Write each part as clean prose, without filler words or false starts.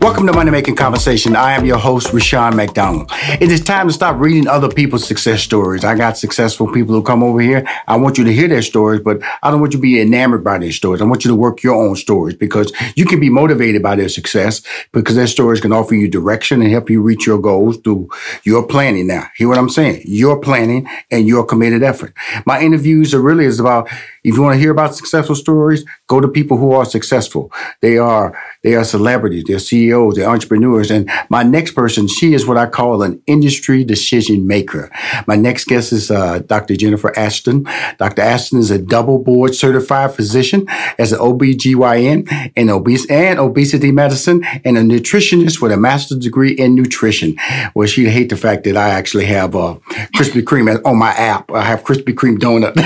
Welcome to Money Making Conversation. I am your host, Rushion McDonald. It is time to stop reading other people's success stories. I got successful people who come over here. I want you to hear their stories, but I don't want you to be enamored by their stories. I want you to work your own stories because you can be motivated by their success because their stories can offer you direction and help you reach your goals through your planning. Now, hear what I'm saying? Your planning and your committed effort. My interviews are really is about, if you want to hear about successful stories, go to people who are successful. They are celebrities. They're CEOs. They're entrepreneurs. And my next person, she is what I call an industry decision maker. My next guest is Dr. Jennifer Ashton. Dr. Ashton is a double board certified physician as an OB-GYN and obesity medicine and a nutritionist with a master's degree in nutrition. Well, she'd hate the fact that I actually have Krispy Kreme on my app. I have Krispy Kreme donut.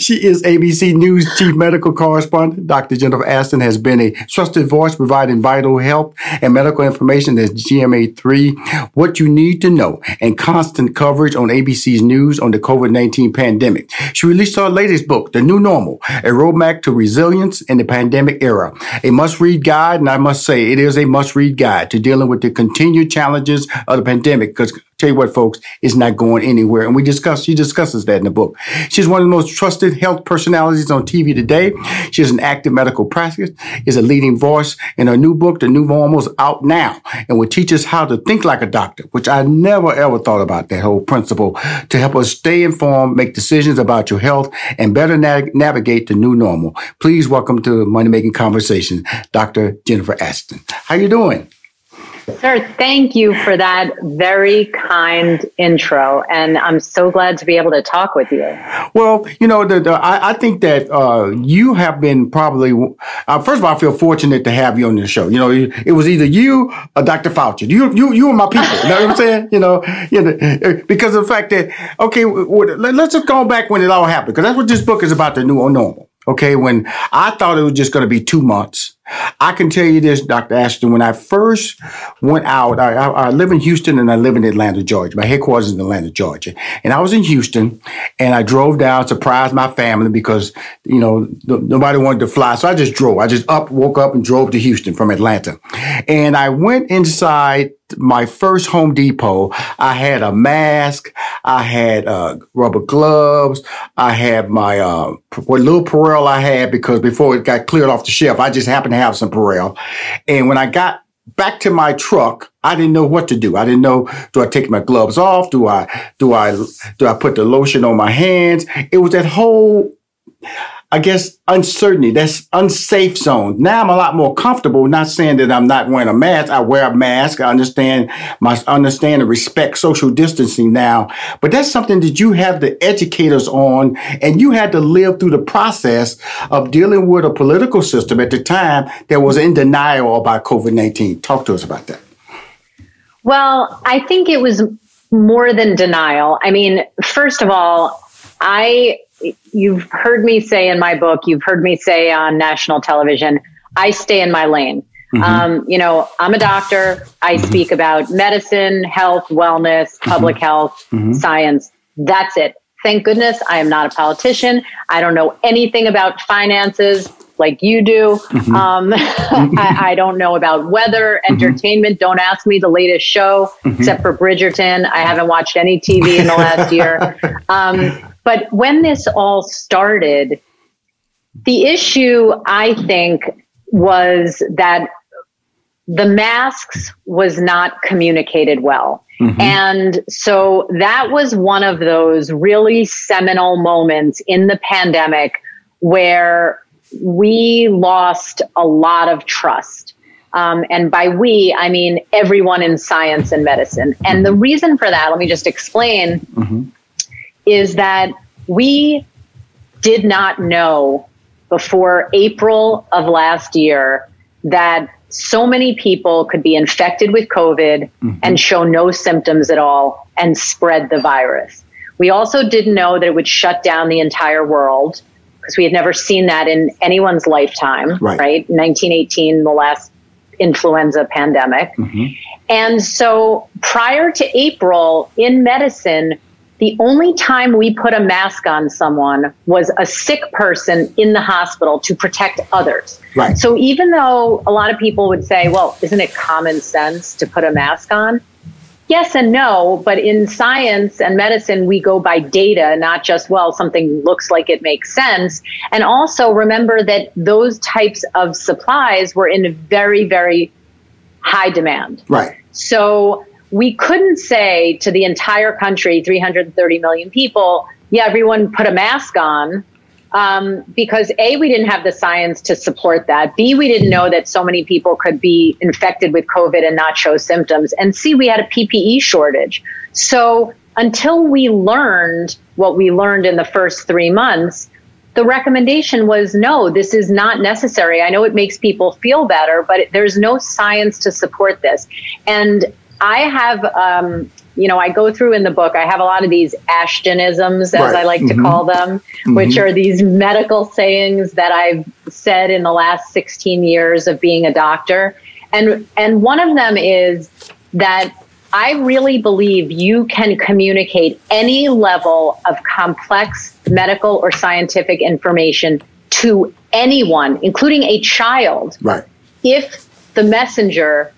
She is ABC News chief medical correspondent. Dr. Jennifer Ashton has been a trusted voice providing vital health and medical information as GMA3, What You Need to Know, and constant coverage on ABC's News on the COVID-19 pandemic. She released her latest book, The New Normal, A Roadmap to Resilience in the Pandemic Era, a must-read guide, and I must say it is a must-read guide to dealing with the continued challenges of the pandemic because tell you what, folks, it's not going anywhere. And she discusses that in the book. She's one of the most trusted health personalities on TV today. She has an active medical practice, is a leading voice, and her new book, The New Normal, is out now and will teach us how to think like a doctor, which I never, ever thought about that whole principle, to help us stay informed, make decisions about your health, and better navigate the new normal. Please welcome to the Money Making Conversation, Dr. Jennifer Ashton. How you doing? Sir, thank you for that very kind intro, and I'm so glad to be able to talk with you. Well, you know, I think that you have been probably, first of all, I feel fortunate to have you on this show. You know, it was either you or Dr. Fauci. You were my people, you know what I'm saying? You know, because of the fact that, okay, let's just go back when it all happened, because that's what this book is about, The New Normal. Okay, when I thought it was just going to be 2 months, I can tell you this, Dr. Ashton, when I first went out, I live in Houston and I live in Atlanta, Georgia. My headquarters is in Atlanta, Georgia. And I was in Houston and I drove down, surprised my family because, you know, nobody wanted to fly. So I just drove. I just woke up and drove to Houston from Atlanta. And I went inside my first Home Depot. I had a mask. I had rubber gloves. I had my what little Perel I had because before it got cleared off the shelf, I just happened to have some Perel. And when I got back to my truck, I didn't know what to do. I didn't know, do I take my gloves off? Do I put the lotion on my hands? It was that whole, I guess, uncertainty, that's unsafe zone. Now I'm a lot more comfortable, not saying that I'm not wearing a mask. I wear a mask. I understand and respect social distancing now. But that's something that you have to educate us on. And you had to live through the process of dealing with a political system at the time that was in denial about COVID-19. Talk to us about that. Well, I think it was more than denial. I mean, first of all, you've heard me say in my book, you've heard me say on national television, I stay in my lane. Mm-hmm. You know, I'm a doctor. I mm-hmm. speak about medicine, health, wellness, public mm-hmm. health, mm-hmm. science. That's it. Thank goodness I am not a politician. I don't know anything about finances like you do. Mm-hmm. I don't know about weather, entertainment. Mm-hmm. Don't ask me the latest show, mm-hmm. except for Bridgerton. I haven't watched any TV in the last year. But when this all started, the issue, I think, was that the masks was not communicated well. Mm-hmm. And so that was one of those really seminal moments in the pandemic where we lost a lot of trust. And by we, I mean everyone in science and medicine. Mm-hmm. And the reason for that, let me just explain. Mm-hmm. is that we did not know before April of last year that so many people could be infected with COVID and show no symptoms at all and spread the virus. We also didn't know that it would shut down the entire world because we had never seen that in anyone's lifetime, right? 1918, the last influenza pandemic. And so prior to April in medicine, the only time we put a mask on someone was a sick person in the hospital to protect others. Right. So even though a lot of people would say, well, isn't it common sense to put a mask on? Yes and no, but in science and medicine, we go by data, not just, well, something looks like it makes sense. And also remember that those types of supplies were in very, very high demand. Right. So we couldn't say to the entire country, 330 million people, yeah, everyone put a mask on, because A, we didn't have the science to support that. B, we didn't know that so many people could be infected with COVID and not show symptoms. And C, we had a PPE shortage. So until we learned what we learned in the first 3 months, the recommendation was, no, this is not necessary. I know it makes people feel better, but there's no science to support this. And I have, you know, I go through in the book, I have a lot of these Ashtonisms, as I like to call them, which are these medical sayings that I've said in the last 16 years of being a doctor. And one of them is that I really believe you can communicate any level of complex medical or scientific information to anyone, including a child, if the messenger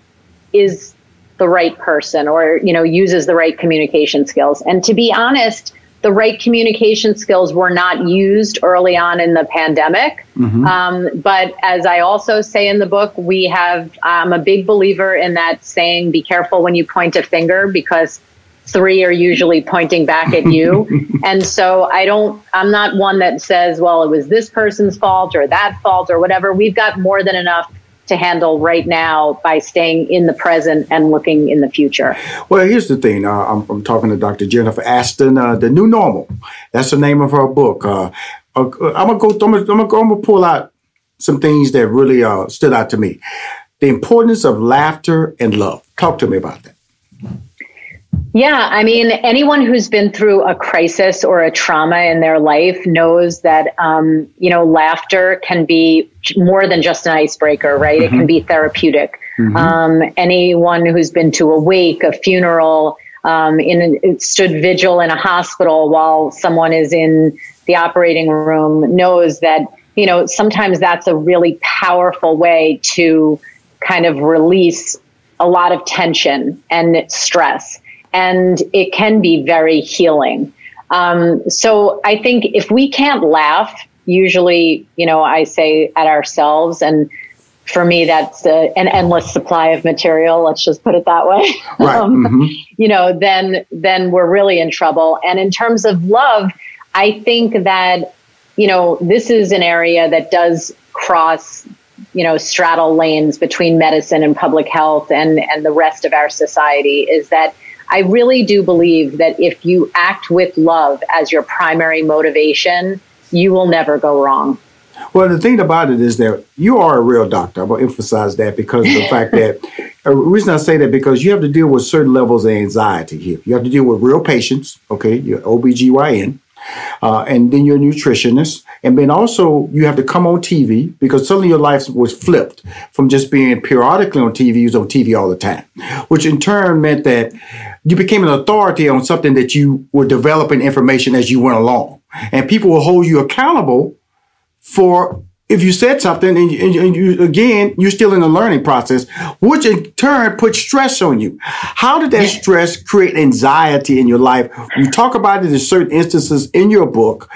is the right person or, you know, uses the right communication skills. And to be honest, the right communication skills were not used early on in the pandemic. But as I also say in the book, we have, I'm a big believer in that saying, be careful when you point a finger because three are usually pointing back at you. And so I'm not one that says, well, it was this person's fault or that fault or whatever. We've got more than enough to handle right now by staying in the present and looking in the future. Well, here's the thing. I'm talking to Dr. Jennifer Ashton, The New Normal. That's the name of her book. I'm gonna pull out some things that really stood out to me. The importance of laughter and love. Talk to me about that. Yeah, I mean, anyone who's been through a crisis or a trauma in their life knows that, you know, laughter can be more than just an icebreaker, right? It can be therapeutic. Anyone who's been to a wake, a funeral, stood vigil in a hospital while someone is in the operating room knows that, you know, sometimes that's a really powerful way to kind of release a lot of tension and stress. And it can be very healing. So I think if we can't laugh, usually, you know, I say at ourselves, and for me, that's an endless supply of material. Let's just put it that way. Right. You know, then we're really in trouble. And in terms of love, I think that, you know, this is an area that does cross, you know, straddle lanes between medicine and public health and the rest of our society is that I really do believe that if you act with love as your primary motivation, you will never go wrong. Well, the thing about it is that you are a real doctor. I'm going to emphasize that because of the fact that the reason I say that because you have to deal with certain levels of anxiety here. You have to deal with real patients, okay, your OB-GYN, and then your nutritionist. And then also you have to come on TV because suddenly your life was flipped from just being periodically on TV, you was on TV all the time, which in turn meant that you became an authority on something that you were developing information as you went along. And people will hold you accountable for if you said something and you, again, you're still in the learning process, which in turn puts stress on you. How did that stress create anxiety in your life? You talk about it in certain instances in your book.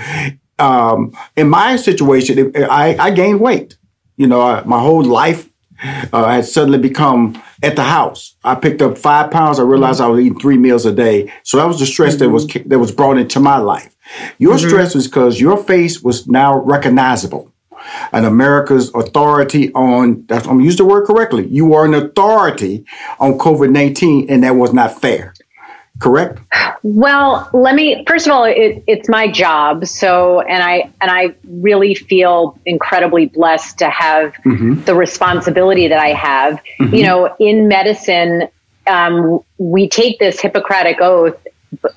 In my situation, I gained weight. You know, my whole life had suddenly become at the house. I picked up 5 pounds. I realized I was eating 3 meals a day. So that was the stress that was brought into my life. Your stress was because your face was now recognizable. And America's authority on, I'm going to use the word correctly, you are an authority on COVID-19, and that was not fair. correct? Well, let me, first of all, it's my job. So, and I really feel incredibly blessed to have the responsibility that I have, you know, in medicine. We take this Hippocratic oath,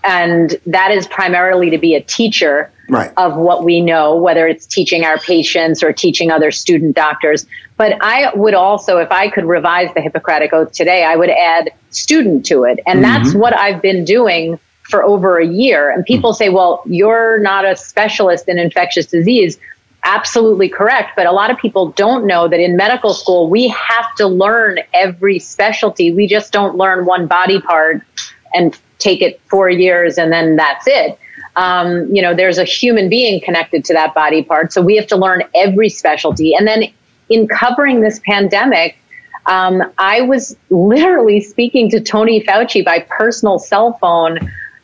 and that is primarily to be a teacher of what we know, whether it's teaching our patients or teaching other student doctors. But I would also, if I could revise the Hippocratic oath today, I would add student to it. And that's what I've been doing for over a year. And people say, well, you're not a specialist in infectious disease. Absolutely correct. But a lot of people don't know that in medical school, we have to learn every specialty. We just don't learn one body part and take it 4 years and then that's it. You know, there's a human being connected to that body part. So we have to learn every specialty. And then in covering this pandemic, I was literally speaking to Tony Fauci by personal cell phone,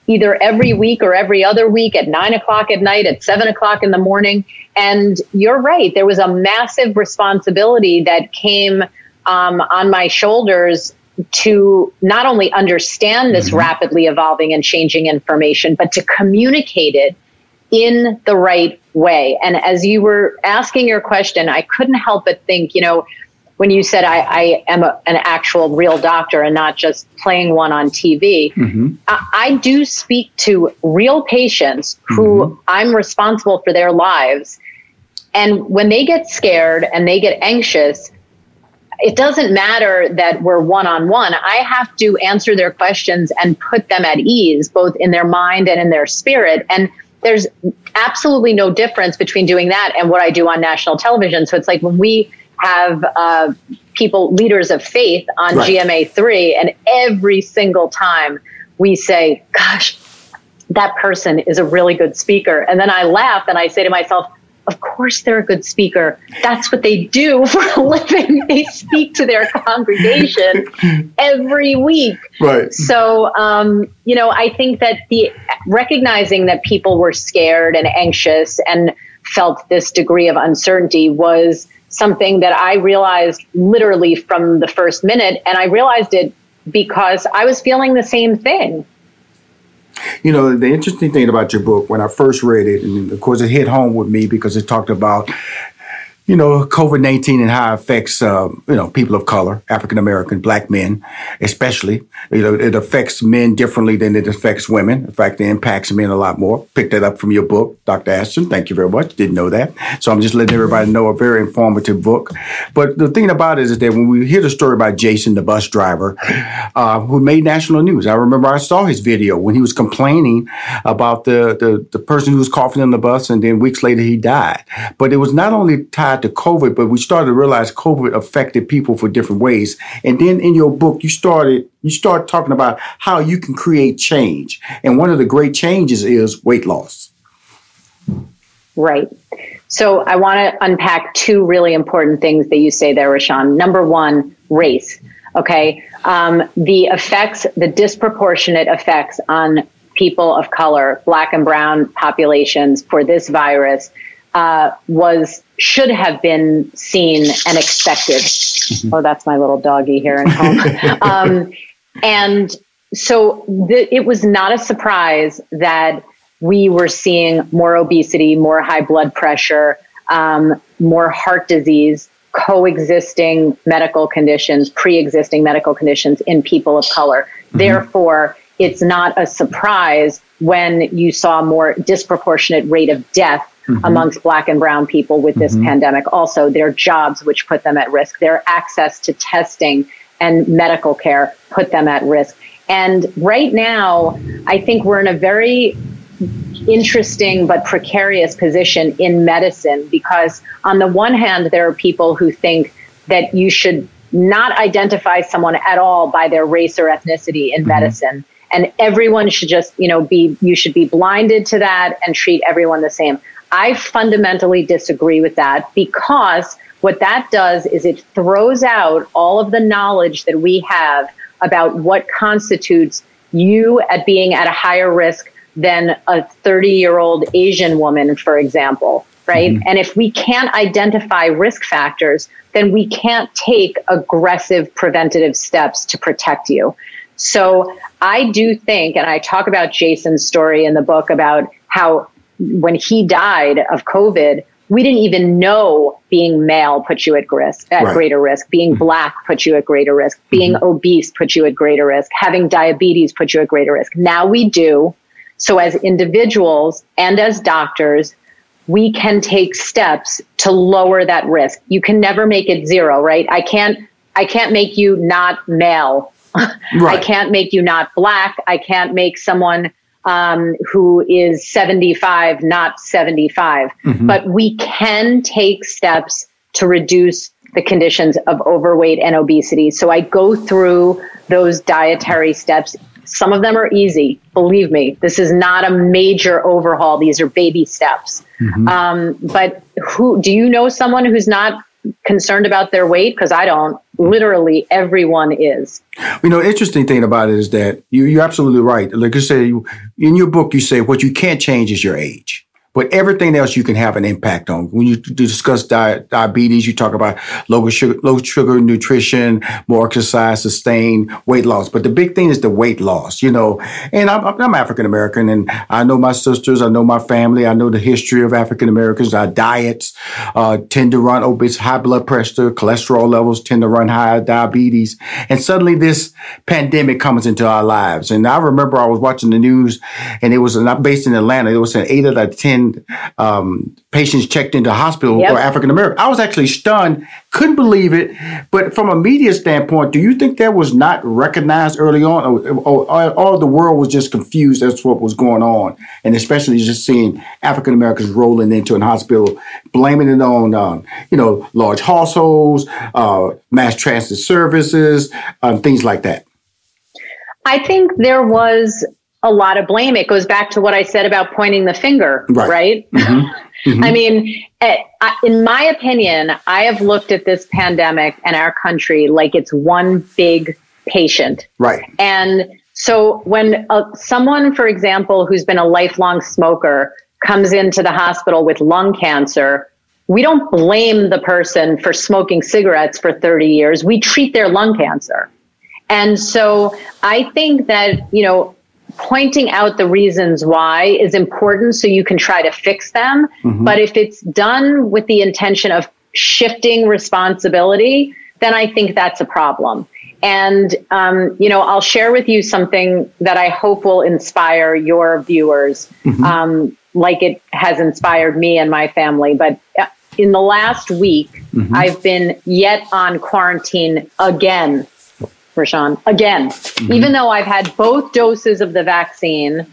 either every week or every other week, at 9 o'clock at night, at 7 o'clock in the morning. And you're right, there was a massive responsibility that came on my shoulders to not only understand this rapidly evolving and changing information, but to communicate it in the right way. And as you were asking your question, I couldn't help but think, you know, when you said I am an actual real doctor and not just playing one on TV, I do speak to real patients who I'm responsible for their lives. And when they get scared and they get anxious, it doesn't matter that we're one-on-one. I have to answer their questions and put them at ease, both in their mind and in their spirit. And there's absolutely no difference between doing that and what I do on national television. So it's like when we have people, leaders of faith on GMA3, and every single time we say, gosh, that person is a really good speaker. And then I laugh and I say to myself, of course they're a good speaker. That's what they do for a living. They speak to their congregation every week. Right. So, you know, I think that the recognizing that people were scared and anxious and felt this degree of uncertainty was something that I realized literally from the first minute. And I realized it because I was feeling the same thing. You know, the interesting thing about your book, when I first read it, and of course it hit home with me because it talked about, you know, COVID-19 and how it affects, you know, people of color, African-American, black men, especially. You know, it affects men differently than it affects women. In fact, it impacts men a lot more. Picked that up from your book, Dr. Ashton. Thank you very much. Didn't know that. So I'm just letting everybody know, a very informative book. But the thing about it is that when we hear the story about Jason, the bus driver, who made national news. I remember I saw his video when he was complaining about the person who was coughing on the bus, and then weeks later he died. But it was not only tied to COVID, but we started to realize COVID affected people for different ways. And then in your book, you start talking about how you can create change. And one of the great changes is weight loss. Right. So I want to unpack two really important things that you say there, Rushion. Number one, race. Okay. The effects, the disproportionate effects on people of color, black and brown populations for this virus should have been seen and expected. Oh, that's my little doggy here at home. And so it was not a surprise that we were seeing more obesity, more high blood pressure, more heart disease, coexisting medical conditions, pre-existing medical conditions in people of color. Therefore, it's not a surprise when you saw a more disproportionate rate of death amongst black and brown people with this pandemic. Also, their jobs, which put them at risk, their access to testing and medical care put them at risk. And right now, I think we're in a very interesting but precarious position in medicine, because on the one hand, there are people who think that you should not identify someone at all by their race or ethnicity in medicine. And everyone should just, you know, you should be blinded to that and treat everyone the same. I fundamentally disagree with that, because what that does is it throws out all of the knowledge that we have about what constitutes you at being at a higher risk than a 30-year-old Asian woman, for example, right? And if we can't identify risk factors, then we can't take aggressive preventative steps to protect you. So I do think, and I talk about Jason's story in the book about how when he died of COVID, we didn't even know being male put you at risk, at greater risk. Being Black put you at greater risk. Being obese put you at greater risk. Having diabetes put you at greater risk. Now we do. So as individuals and as doctors, we can take steps to lower that risk. You can never make it zero, right? I can't make you not male. Right. I can't make you not Black. I can't make someone who is 75 not 75. But we can take steps to reduce the conditions of overweight and obesity. So I go through those dietary steps. Some of them are easy. Believe me, this is not a major overhaul. These are baby steps. But who do you know someone who's not concerned about their weight? Because I don't. Literally everyone is. You know, interesting thing about it is that you're absolutely right. Like I said, in your book, you say what you can't change is your age, but everything else you can have an impact on. When you discuss diabetes, you talk about low sugar nutrition, more exercise, sustained weight loss. But the big thing is the weight loss, you know. And I'm African-American, and I know my sisters, I know my family, I know the history of African-Americans. Our diets tend to run obese, high blood pressure, cholesterol levels tend to run high, diabetes. And suddenly this pandemic comes into our lives. And I remember I was watching the news, and it was not based in Atlanta. It was an 8 out of 10 patients checked into hospital were African American. I was actually stunned, couldn't believe it. But from a media standpoint, do you think that was not recognized early on, or the world was just confused as to what was going on, and especially just seeing African Americans rolling into an hospital, blaming it on large households, mass transit services, things like that? I think there was a lot of blame. It goes back to what I said about pointing the finger, right? I mean, in my opinion, I have looked at this pandemic and our country like it's one big patient. Right. And so when someone, for example, who's been a lifelong smoker comes into the hospital with lung cancer, we don't blame the person for smoking cigarettes for 30 years. We treat their lung cancer. And so I think that, pointing out the reasons why is important so you can try to fix them. But if it's done with the intention of shifting responsibility, then I think that's a problem. And, I'll share with you something that I hope will inspire your viewers, like it has inspired me and my family. But in the last week, I've been yet on quarantine again. Rushion, again, even though I've had both doses of the vaccine,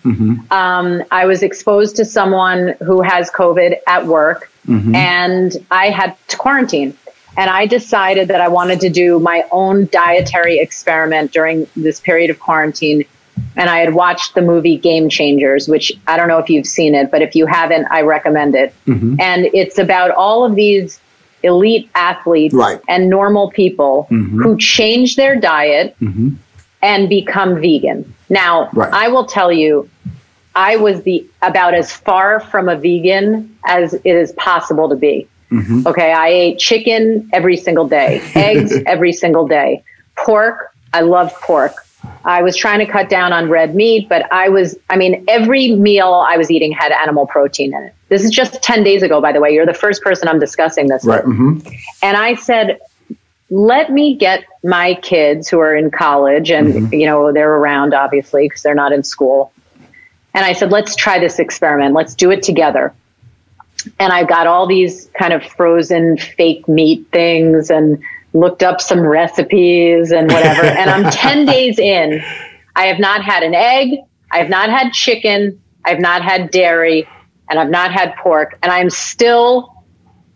I was exposed to someone who has COVID at work, and I had to quarantine. And I decided that I wanted to do my own dietary experiment during this period of quarantine. And I had watched the movie Game Changers, which I don't know if you've seen it, but if you haven't, I recommend it. And it's about all of these elite athletes and normal people who change their diet and become vegan. Now, I will tell you, I was about as far from a vegan as it is possible to be. Okay, I ate chicken every single day, eggs every single day, pork. I love pork. I was trying to cut down on red meat, but every meal I was eating had animal protein in it. This is just 10 days ago, by the way. You're the first person I'm discussing this with. And I said, let me get my kids who are in college and, they're around, obviously, because they're not in school. And I said, let's try this experiment. Let's do it together. And I got all these kind of frozen fake meat things and looked up some recipes and whatever. And I'm 10 days in. I have not had an egg. I have not had chicken. I have not had dairy. And I've not had pork. And I'm still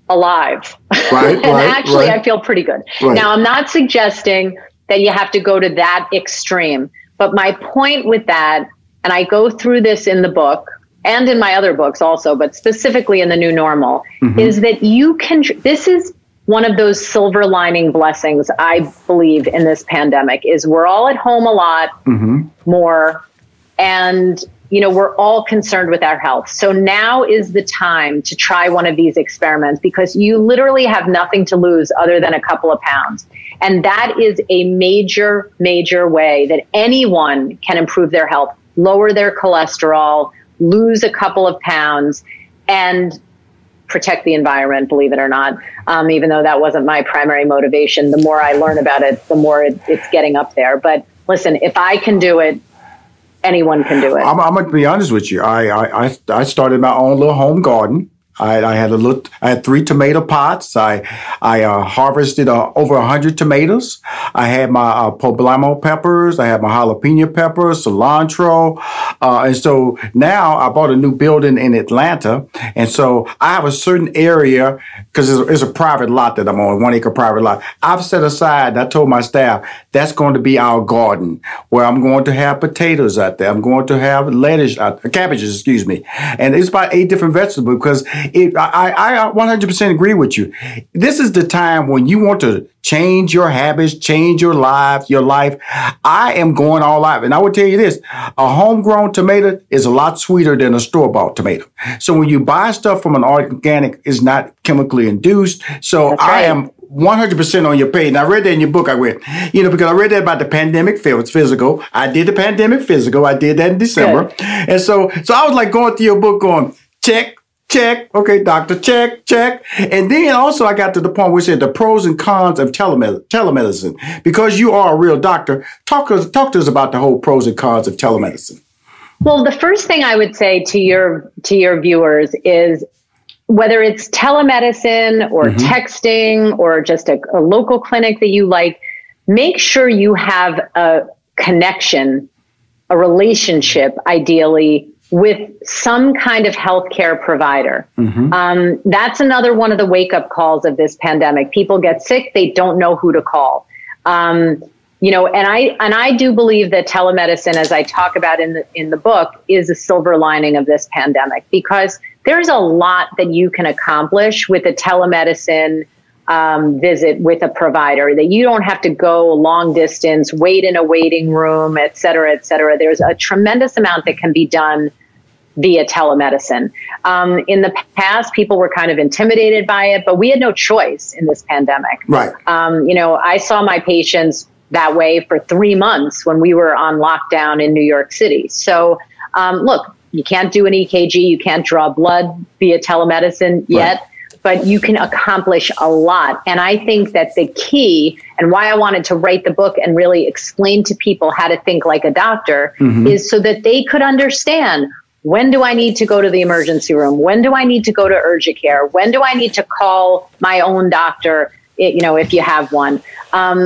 alive. I feel pretty good. Now, I'm not suggesting that you have to go to that extreme. But my point with that, and I go through this in the book and in my other books also, but specifically in The New Normal, is that you can, this is one of those silver lining blessings, I believe, in this pandemic, is we're all at home a lot more, and we're all concerned with our health. So now is the time to try one of these experiments because you literally have nothing to lose other than a couple of pounds. And that is a major, major way that anyone can improve their health, lower their cholesterol, lose a couple of pounds, and protect the environment, believe it or not. Even though that wasn't my primary motivation, the more I learn about it, the more it's getting up there. But listen, if I can do it, anyone can do it. I'm going to be honest with you. I started my own little home garden. I had 3 tomato pots. I harvested over 100 tomatoes. I had my poblano peppers. I had my jalapeno peppers, cilantro. And so now I bought a new building in Atlanta. And so I have a certain area, because it's a private lot that I'm on, 1 acre private lot. I've set aside, and I told my staff, that's going to be our garden, where I'm going to have potatoes out there. I'm going to have lettuce, cabbages, excuse me. And it's about 8 different vegetables, because I 100% agree with you. This is the time when you want to change your habits, change your life, I am going all out. And I will tell you this, a homegrown tomato is a lot sweeter than a store-bought tomato. So when you buy stuff from an organic, it's not chemically induced. So that's right. I am 100% on your page. And I read that in your book. I read, because I read that about the pandemic physical. I did the pandemic physical. I did that in December. Good. And so I was like going through your book going, check. Okay, doctor, check. And then also I got to the point where it said the pros and cons of telemedicine. Because you are a real doctor, talk to us about the whole pros and cons of telemedicine. Well, the first thing I would say to your viewers is whether it's telemedicine or texting or just a local clinic that you like, make sure you have a connection, a relationship, ideally, with some kind of healthcare provider. That's another one of the wake-up calls of this pandemic. People get sick, they don't know who to call. And I do believe that telemedicine, as I talk about in the book, is a silver lining of this pandemic, because there's a lot that you can accomplish with a telemedicine visit with a provider, that you don't have to go a long distance, wait in a waiting room, et cetera, et cetera. There's a tremendous amount that can be done via telemedicine. In the past, people were kind of intimidated by it, but we had no choice in this pandemic. Right. I saw my patients that way for 3 months when we were on lockdown in New York City. So, look, you can't do an EKG, you can't draw blood via telemedicine yet. Right. But you can accomplish a lot. And I think that the key, and why I wanted to write the book and really explain to people how to think like a doctor, is so that they could understand, when do I need to go to the emergency room? When do I need to go to urgent care? When do I need to call my own doctor, if you have one? How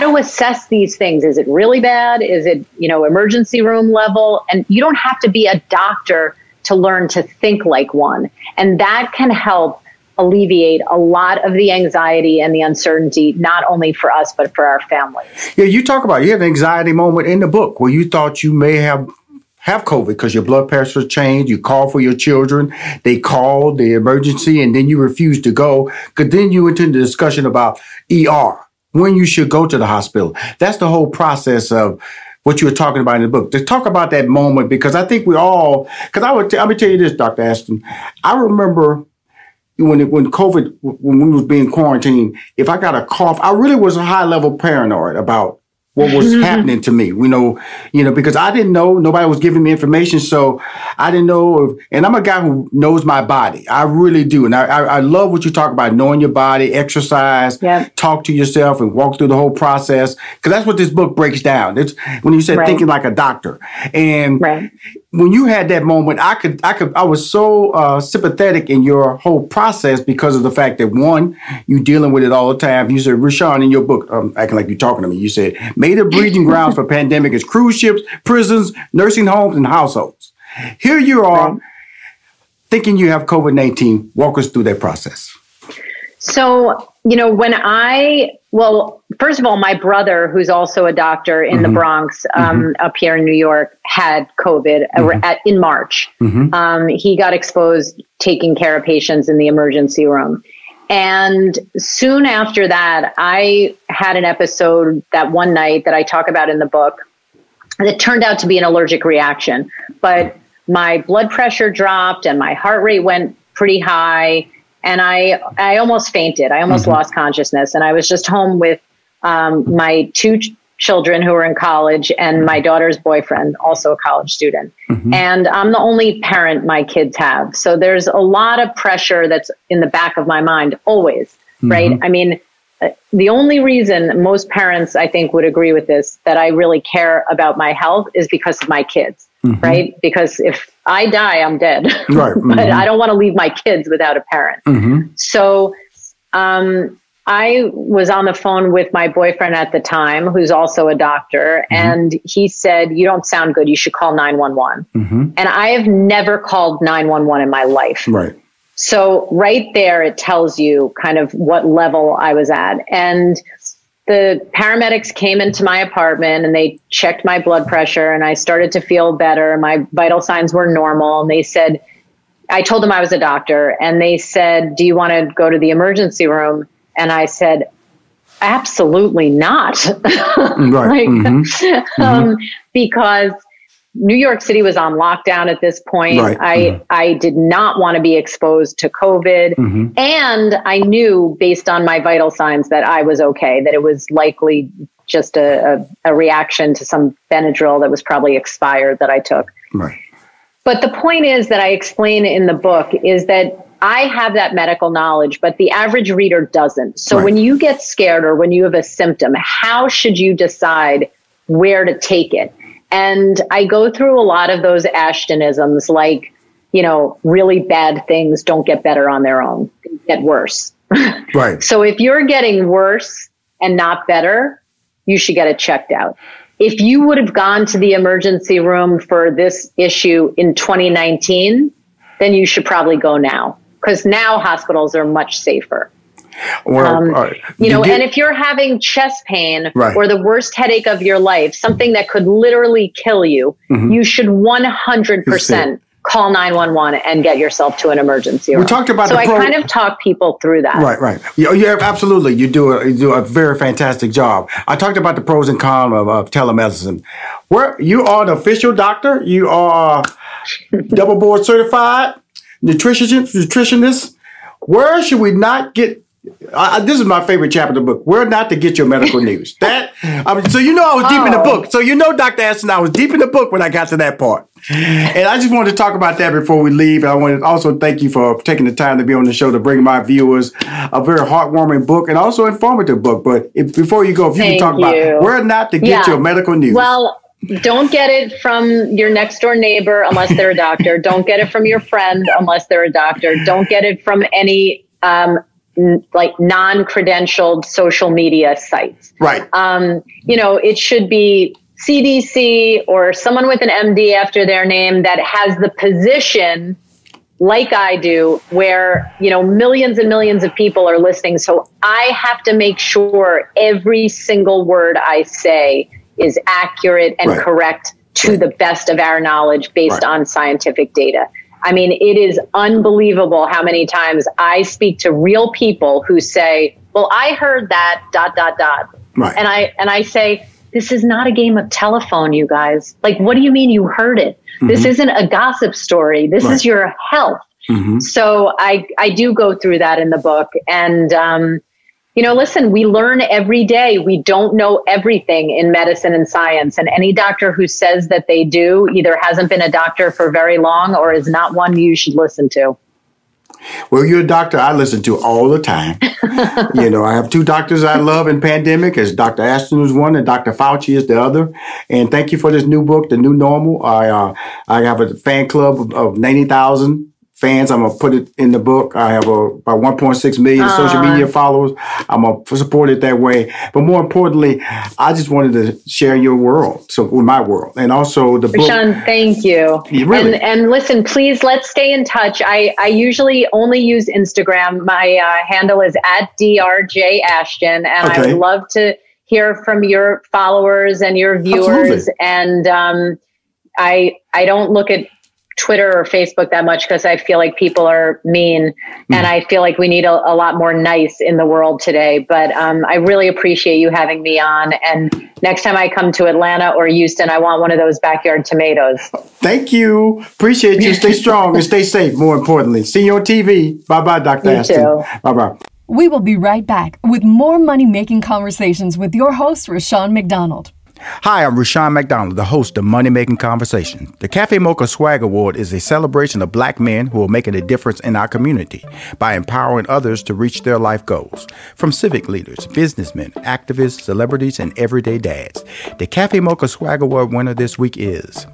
to assess these things. Is it really bad? Is it, emergency room level? And you don't have to be a doctor to learn to think like one. And that can help alleviate a lot of the anxiety and the uncertainty, not only for us, but for our families. Yeah, you have an anxiety moment in the book where you thought you may have COVID because your blood pressure changed, you called for your children, they called the emergency, and then you refused to go. Because then you went into the discussion about ER, when you should go to the hospital. That's the whole process of what you were talking about in the book. To talk about that moment, because I think I'm going to tell you this, Dr. Ashton. I remember when we was being quarantined, if I got a cough, I really was a high-level paranoid about what was happening to me. Because I didn't know, nobody was giving me information. So I didn't know, and I'm a guy who knows my body. I really do. And I love what you talk about, knowing your body, exercise, talk to yourself and walk through the whole process. Cause that's what this book breaks down. It's when you said thinking like a doctor. And when you had that moment, I was so sympathetic in your whole process because of the fact that, one, you dealing with it all the time. You said, Rushion, in your book, acting like you're talking to me, you said, major breeding grounds for pandemic is cruise ships, prisons, nursing homes, and households. Here you are thinking you have COVID-19. Walk us through that process. So, first of all, my brother, who's also a doctor in the Bronx, up here in New York, had COVID in March. He got exposed taking care of patients in the emergency room. And soon after that, I had an episode that one night that I talk about in the book that turned out to be an allergic reaction. But my blood pressure dropped and my heart rate went pretty high. And I almost fainted. I almost lost consciousness. And I was just home with my two children who were in college and my daughter's boyfriend, also a college student. And I'm the only parent my kids have. So there's a lot of pressure that's in the back of my mind always, right? I mean, the only reason most parents, I think, would agree with this, that I really care about my health is because of my kids, right? Because if I die, I'm dead. Right. But I don't want to leave my kids without a parent. So I was on the phone with my boyfriend at the time, who's also a doctor, and he said, "You don't sound good. You should call 911." And I have never called 911 in my life. Right. So right there, it tells you kind of what level I was at. And the paramedics came into my apartment and they checked my blood pressure and I started to feel better. My vital signs were normal. And they said, I told them I was a doctor, and they said, "Do you want to go to the emergency room?" And I said, "Absolutely not." Because New York City was on lockdown at this point. I did not want to be exposed to COVID. And I knew based on my vital signs that I was okay, that it was likely just a reaction to some Benadryl that was probably expired that I took. But the point is that I explain in the book is that I have that medical knowledge, but the average reader doesn't. So when you get scared or when you have a symptom, how should you decide where to take it? And I go through a lot of those Ashtonisms, like, you know, really bad things don't get better on their own, they get worse. So if you're getting worse and not better, you should get it checked out. If you would have gone to the emergency room for this issue in 2019, then you should probably go now, because now hospitals are much safer. Well, you know, and if you're having chest pain or the worst headache of your life, something that could literally kill you, you should 100% call 911 and get yourself to an emergency room. We talked about I kind of talk people through that. Yeah, absolutely. You do a very fantastic job. I talked about the pros and cons of telemedicine. Where you are the official doctor, you are double board certified nutritionist. Where should we not get? This is my favorite chapter of the book. Where not to get your medical news. That so you know I was deep in the book. So you know, Dr. Ashton, I was deep in the book when I got to that part. And I just wanted to talk about that before we leave. And I want to also thank you for taking the time to be on the show to bring my viewers a very heartwarming book and also informative book. But if, before you go, if you can talk about where not to get your medical news. Well, don't get it from your next door neighbor unless they're a doctor. Don't get it from your friend unless they're a doctor. Don't get it from any like non-credentialed social media sites. You know, it should be CDC or someone with an MD after their name that has the position like I do, where, you know, millions and millions of people are listening. So I have to make sure every single word I say is accurate and correct to the best of our knowledge based on scientific data. I mean, it is unbelievable how many times I speak to real people who say, "Well, I heard that ... And I say, "This is not a game of telephone, you guys. Like, what do you mean you heard it? This isn't a gossip story. This is your health." So I do go through that in the book. And you know, listen, we learn every day. We don't know everything in medicine and science. And any doctor who says that they do either hasn't been a doctor for very long or is not one you should listen to. Well, you're a doctor I listen to all the time. You know, I have two doctors I love in pandemic, as Dr. Ashton is one and Dr. Fauci is the other. And thank you for this new book, The New Normal. I have a fan club of 90,000. Fans, I'm gonna put it in the book. I have about 1.6 million social media followers. I'm gonna support it that way. But more importantly, I just wanted to share your world, so with my world, and also the book. Rushion, thank you. Really. And listen, please, let's stay in touch. I usually only use Instagram. My handle is @drjashton, and I would love to hear from your followers and your viewers. Absolutely. And I don't look at Twitter or Facebook that much because I feel like people are mean and I feel like we need a lot more nice in the world today. But I really appreciate you having me on. And next time I come to Atlanta or Houston, I want one of those backyard tomatoes. Thank you. Appreciate you. Stay strong and stay safe, more importantly. See you on TV. Bye-bye, Dr. Ashton. Bye-bye. We will be right back with more Money-Making Conversations with your host, Rushion McDonald. Hi, I'm Rushion McDonald, the host of Money Making Conversation. The Cafe Mocha Swag Award is a celebration of black men who are making a difference in our community by empowering others to reach their life goals. From civic leaders, businessmen, activists, celebrities, and everyday dads. The Cafe Mocha Swag Award winner this week is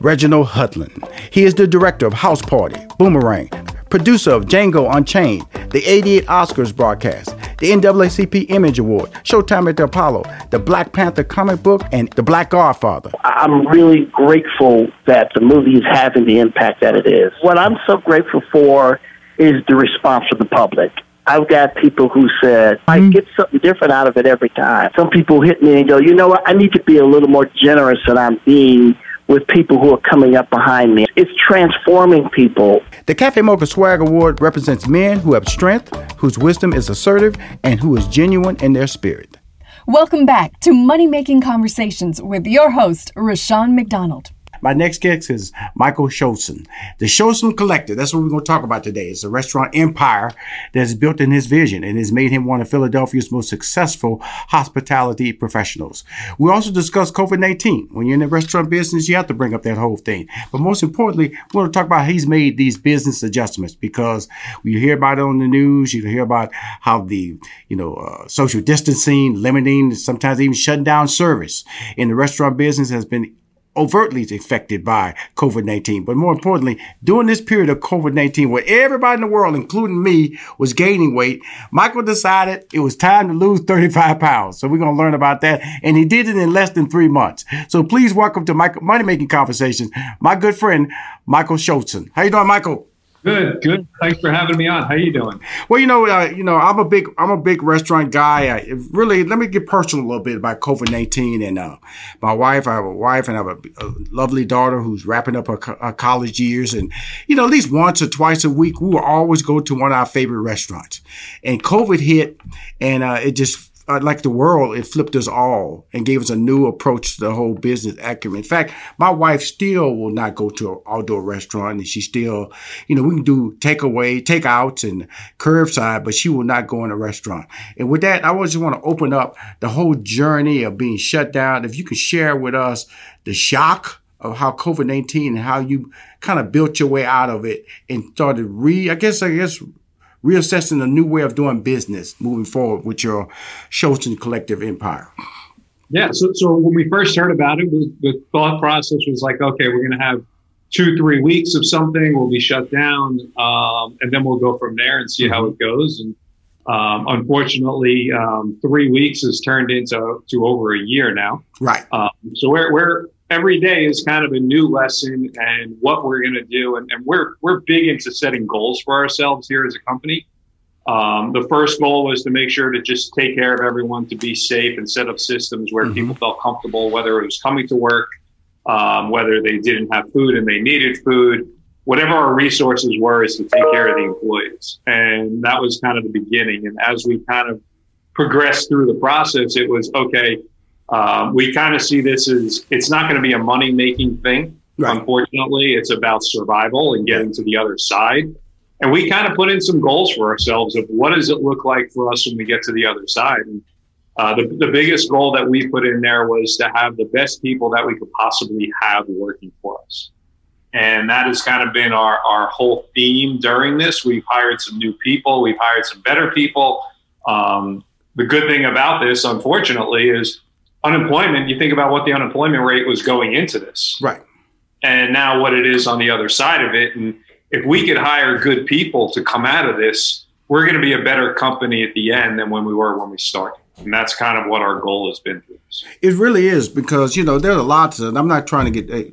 Reginald Hudlin. He is the director of House Party, Boomerang, producer of Django Unchained, the 88 Oscars broadcast, the NAACP Image Award, Showtime at the Apollo, the Black Panther comic book, and the Black Godfather. I'm really grateful that the movie is having the impact that it is. What I'm so grateful for is the response from the public. I've got people who said, I get something different out of it every time. Some people hit me and go, you know what, I need to be a little more generous than I'm being with people who are coming up behind me. It's transforming people. The Cafe Mocha Swag Award represents men who have strength, whose wisdom is assertive, and who is genuine in their spirit. Welcome back to Money Making Conversations with your host, Rushion McDonald. My next guest is Michael Schulson. The Schulson Collective, that's what we're going to talk about today. It's a restaurant empire that's built in his vision and has made him one of Philadelphia's most successful hospitality professionals. We also discuss COVID-19. When you're in the restaurant business, you have to bring up that whole thing. But most importantly, we want to talk about how he's made these business adjustments, because you hear about it on the news. You hear about how the, social distancing, limiting, sometimes even shutting down service in the restaurant business has been overtly affected by COVID-19. But more importantly, during this period of COVID-19, where everybody in the world, including me, was gaining weight, Michael decided it was time to lose 35 pounds. So we're going to learn about that. And he did it in less than 3 months. So please welcome to Money Making Conversations, my good friend, Michael Schulson. How you doing, Michael? Good. Thanks for having me on. How you doing? Well, I'm a big restaurant guy. Really, let me get personal a little bit about COVID-19 and my wife. I have a wife and I have a lovely daughter who's wrapping up her college years. And at least once or twice a week, we will always go to one of our favorite restaurants. And COVID hit, and it just, like the world, it flipped us all and gave us a new approach to the whole business acumen. In fact, my wife still will not go to an outdoor restaurant, and she still, we can do takeaway, takeouts, and curbside, but she will not go in a restaurant. And with that, I just want to open up the whole journey of being shut down. If you could share with us the shock of how COVID-19 and how you kind of built your way out of it and started I guess, reassessing a new way of doing business moving forward with your Schulson Collective empire. Yeah. So when we first heard about it, the thought process was like, okay, we're going to have 2-3 weeks of something. We'll be shut down. And then we'll go from there and see how it goes. And unfortunately, 3 weeks has turned into over a year now. Right. So we're every day is kind of a new lesson and what we're going to do. And we're big into setting goals for ourselves here as a company. The first goal was to make sure to just take care of everyone, to be safe and set up systems where people felt comfortable, whether it was coming to work, whether they didn't have food and they needed food, whatever our resources were, is to take care of the employees. And that was kind of the beginning. And as we kind of progressed through the process, it was, okay, we kind of see this as, it's not going to be a money-making thing. Right. Unfortunately, it's about survival and getting to the other side. And we kind of put in some goals for ourselves of what does it look like for us when we get to the other side. And the biggest goal that we put in there was to have the best people that we could possibly have working for us. And that has kind of been our whole theme during this. We've hired some new people. We've hired some better people. The good thing about this, unfortunately, is unemployment. You think about what the unemployment rate was going into this. Right. And now what it is on the other side of it. And if we could hire good people to come out of this, we're going to be a better company at the end than when we were when we started. And that's kind of what our goal has been. It really is, because, there's a lot, and I'm not trying to get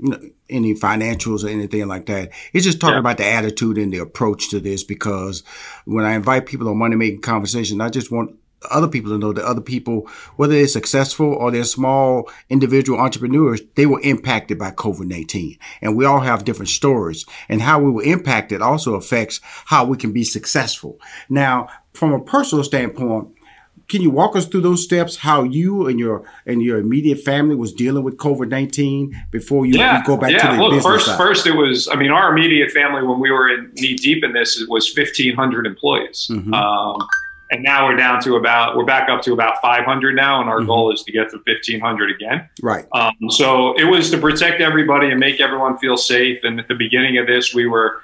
any financials or anything like that. It's just talking about the attitude and the approach to this, because when I invite people on Money Making Conversation, I just want other people to know that other people, whether they're successful or they're small individual entrepreneurs, they were impacted by COVID-19. And we all have different stories, and how we were impacted also affects how we can be successful. Now, from a personal standpoint, can you walk us through those steps, how you and your immediate family was dealing with COVID-19 before you go back to the business side? First it was, I mean, our immediate family, when we were knee deep in this, it was 1,500 employees. Mm-hmm. And now we're down to we're back up to about 500 now. And our mm-hmm. goal is to get to 1,500 again. Right. So it was to protect everybody and make everyone feel safe. And at the beginning of this, we were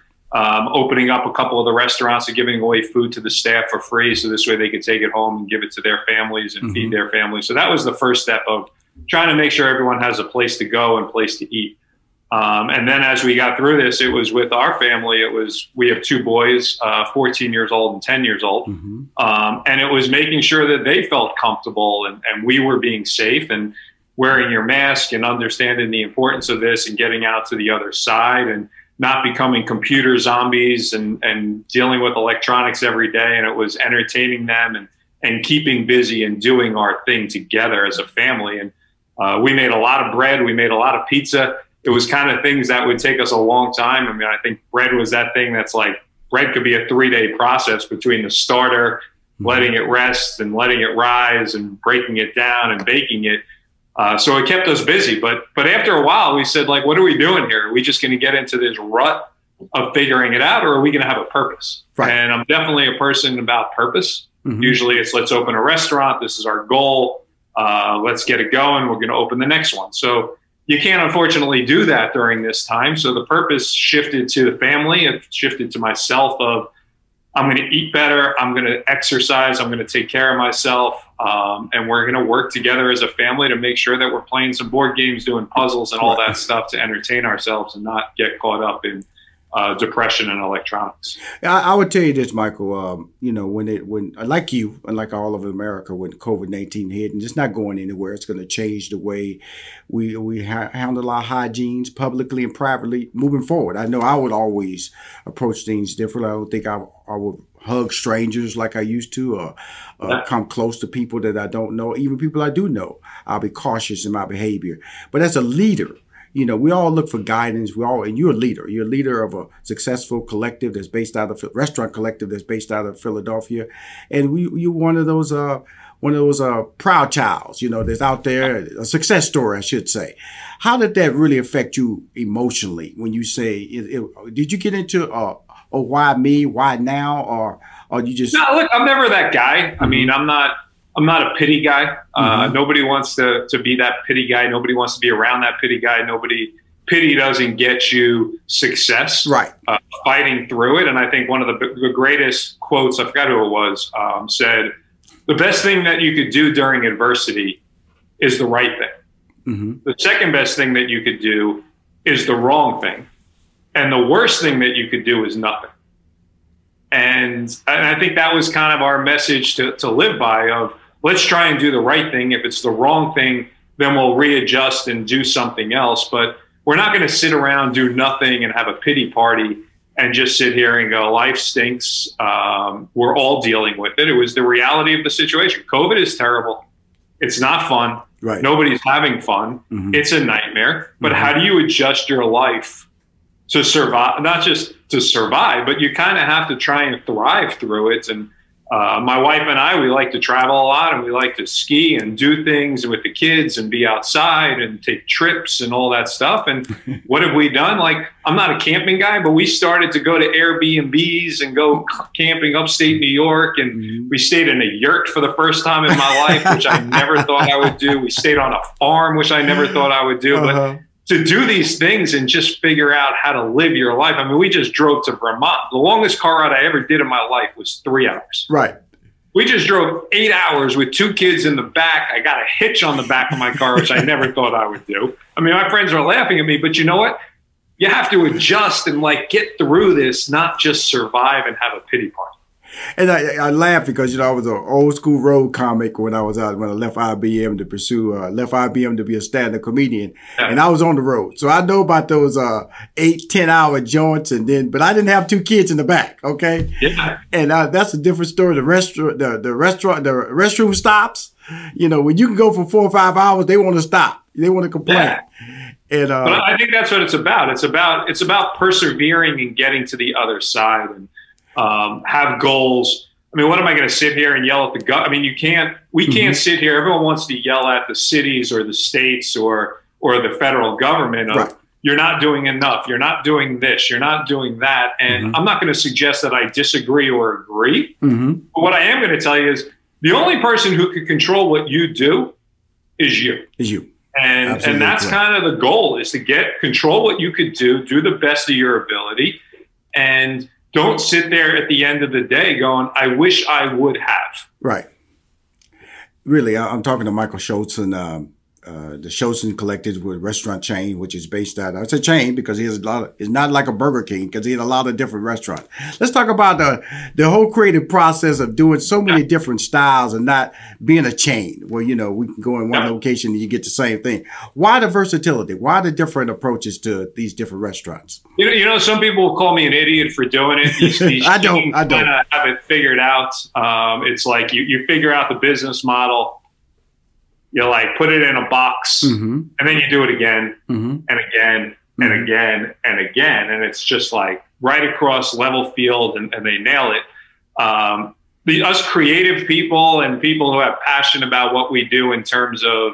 opening up a couple of the restaurants and giving away food to the staff for free. So this way they could take it home and give it to their families and mm-hmm. feed their families. So that was the first step of trying to make sure everyone has a place to go and place to eat. And then as we got through this, it was with our family. It was, we have two boys, 14 years old and 10 years old. Mm-hmm. And it was making sure that they felt comfortable and we were being safe and wearing your mask and understanding the importance of this and getting out to the other side and not becoming computer zombies and dealing with electronics every day. And it was entertaining them and keeping busy and doing our thing together as a family. And we made a lot of bread. We made a lot of pizza. It was kind of things that would take us a long time. I mean, I think bread was that thing that's like, bread could be a 3-day process between the starter, letting it rest and letting it rise and breaking it down and baking it. So it kept us busy. But after a while, we said, like, what are we doing here? Are we just going to get into this rut of figuring it out, or are we going to have a purpose? Right. And I'm definitely a person about purpose. Mm-hmm. Usually it's let's open a restaurant. This is our goal. Let's get it going. We're going to open the next one. So you can't, unfortunately, do that during this time. So the purpose shifted to the family. It shifted to myself of I'm going to eat better. I'm going to exercise. I'm going to take care of myself. And we're going to work together as a family to make sure that we're playing some board games, doing puzzles and all that stuff to entertain ourselves and not get caught up in depression and electronics. I would tell you this, Michael, you know, when like you and like all of America, when COVID-19 hit, and it's not going anywhere, it's going to change the way we handle our hygienes publicly and privately moving forward. I know I would always approach things differently. I don't think I would hug strangers like I used to, or come close to people that I don't know, even people I do know. I'll be cautious in my behavior. But as a leader, you know, we all look for guidance. And you're a leader. You're a leader of a successful collective that's based out of restaurant collective that's based out of Philadelphia, and you're one of those proud childs, you know, that's out there, a success story, I should say. How did that really affect you emotionally when you say, did you get into why me, why now, or you just? No, look, I'm never that guy. I mean, I'm not a pity guy. Mm-hmm. Nobody wants to be that pity guy. Nobody wants to be around that pity guy. Pity doesn't get you success. Right. Fighting through it. And I think one of the greatest quotes, I forgot who it was, said, the best thing that you could do during adversity is the right thing. Mm-hmm. The second best thing that you could do is the wrong thing. And the worst thing that you could do is nothing. And I think that was kind of our message to live by of let's try and do the right thing. If it's the wrong thing, then we'll readjust and do something else. But we're not going to sit around, do nothing and have a pity party and just sit here and go, life stinks. We're all dealing with it. It was the reality of the situation. COVID is terrible. It's not fun. Right. Nobody's having fun. Mm-hmm. It's a nightmare. But mm-hmm. how do you adjust your life to survive, not just to survive, but you kind of have to try and thrive through it. And my wife and I, we like to travel a lot, and we like to ski and do things with the kids and be outside and take trips and all that stuff. And what have we done? Like, I'm not a camping guy, but we started to go to Airbnbs and go camping upstate New York. And we stayed in a yurt for the first time in my life, which I never thought I would do. We stayed on a farm, which I never thought I would do. Uh-huh. But to do these things and just figure out how to live your life. I mean, we just drove to Vermont. The longest car ride I ever did in my life was 3 hours. Right. We just drove 8 hours with 2 kids in the back. I got a hitch on the back of my car, which I never thought I would do. I mean, my friends are laughing at me, but you know what? You have to adjust and like get through this, not just survive and have a pity party. And I laugh because, you know, I was an old school road comic when I was out, when I left IBM to pursue, left IBM to be a stand-up comedian. And I was on the road. So I know about those 8-10 hour joints. And then, but I didn't have two kids in the back. Okay. Yeah. And that's a different story. The restroom stops, you know, when you can go for 4 or 5 hours, they want to stop. They want to complain. Yeah. And, but I think that's what it's about. It's about persevering and getting to the other side and have goals. I mean, what am I going to sit here and yell at the government? I mean, we can't sit here. Everyone wants to yell at the cities or the states or the federal government. You're not doing enough. You're not doing this. You're not doing that. And I'm not going to suggest that I disagree or agree. But what I am going to tell you is the only person who can control what you do is you. And that's kind of the goal, is to control what you could do the best of your ability, and don't sit there at the end of the day going, I wish I would have. Right. Really, I'm talking to Michael Schulson, the Schulson Collective with restaurant chain, which is based out of, it's a chain because he has a lot of, it's not like a Burger King because he had a lot of different restaurants. Let's talk about the whole creative process of doing so many different styles and not being a chain where, you know, we can go in one location and you get the same thing. Why the versatility? Why the different approaches to these different restaurants? You know, some people will call me an idiot for doing it. I don't have it figured out. It's like you figure out the business model. You like put it in a box and then you do it again and again and again and again. And it's just like right across level field and they nail it. Us creative people and people who have passion about what we do in terms of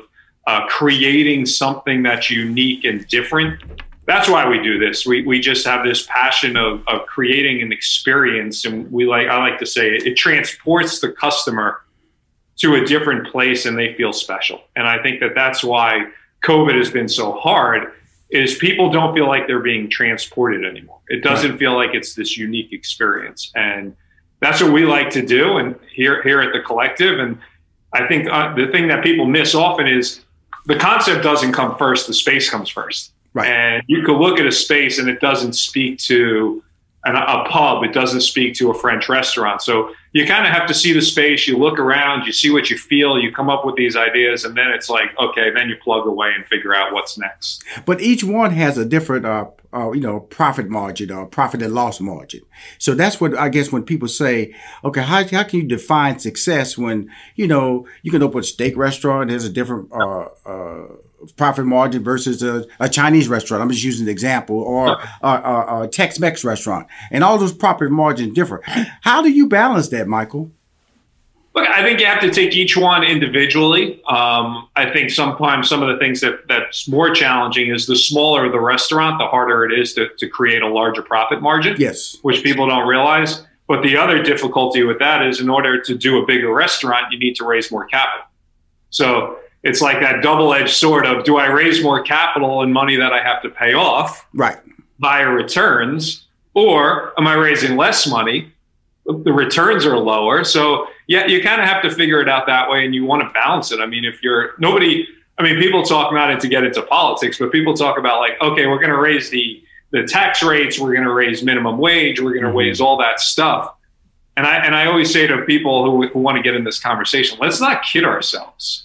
creating something that's unique and different. That's why we do this. We just have this passion of creating an experience. And I like to say it transports the customer to a different place and they feel special. And I think that that's why COVID has been so hard, is people don't feel like they're being transported anymore. It doesn't feel like it's this unique experience. And that's what we like to do and here at the collective. And I think the thing that people miss often is the concept doesn't come first, the space comes first. Right. And you could look at a space and it doesn't speak to a pub, it doesn't speak to a French restaurant. So you kind of have to see the space, you look around, you see what you feel, you come up with these ideas, and then it's like, okay, then you plug away and figure out what's next. But each one has a different, profit margin or profit and loss margin. So that's what, I guess, when people say, okay, how can you define success when, you know, you can open a steak restaurant, there's a different, profit margin versus a Chinese restaurant. I'm just using an example, or a Tex-Mex restaurant, and all those profit margins differ. How do you balance that, Michael? Look, I think you have to take each one individually. I think sometimes some of the things that's more challenging is the smaller the restaurant, the harder it is to create a larger profit margin. Yes, which people don't realize. But the other difficulty with that is in order to do a bigger restaurant, you need to raise more capital. So it's like that double-edged sword of, do I raise more capital and money that I have to pay off via returns, or am I raising less money? The returns are lower. So yeah, you kind of have to figure it out that way, and you want to balance it. I mean, people talk about it to get into politics, but people talk about like, okay, we're going to raise the tax rates, we're going to raise minimum wage, we're going to raise all that stuff. And I always say to people who want to get in this conversation, let's not kid ourselves.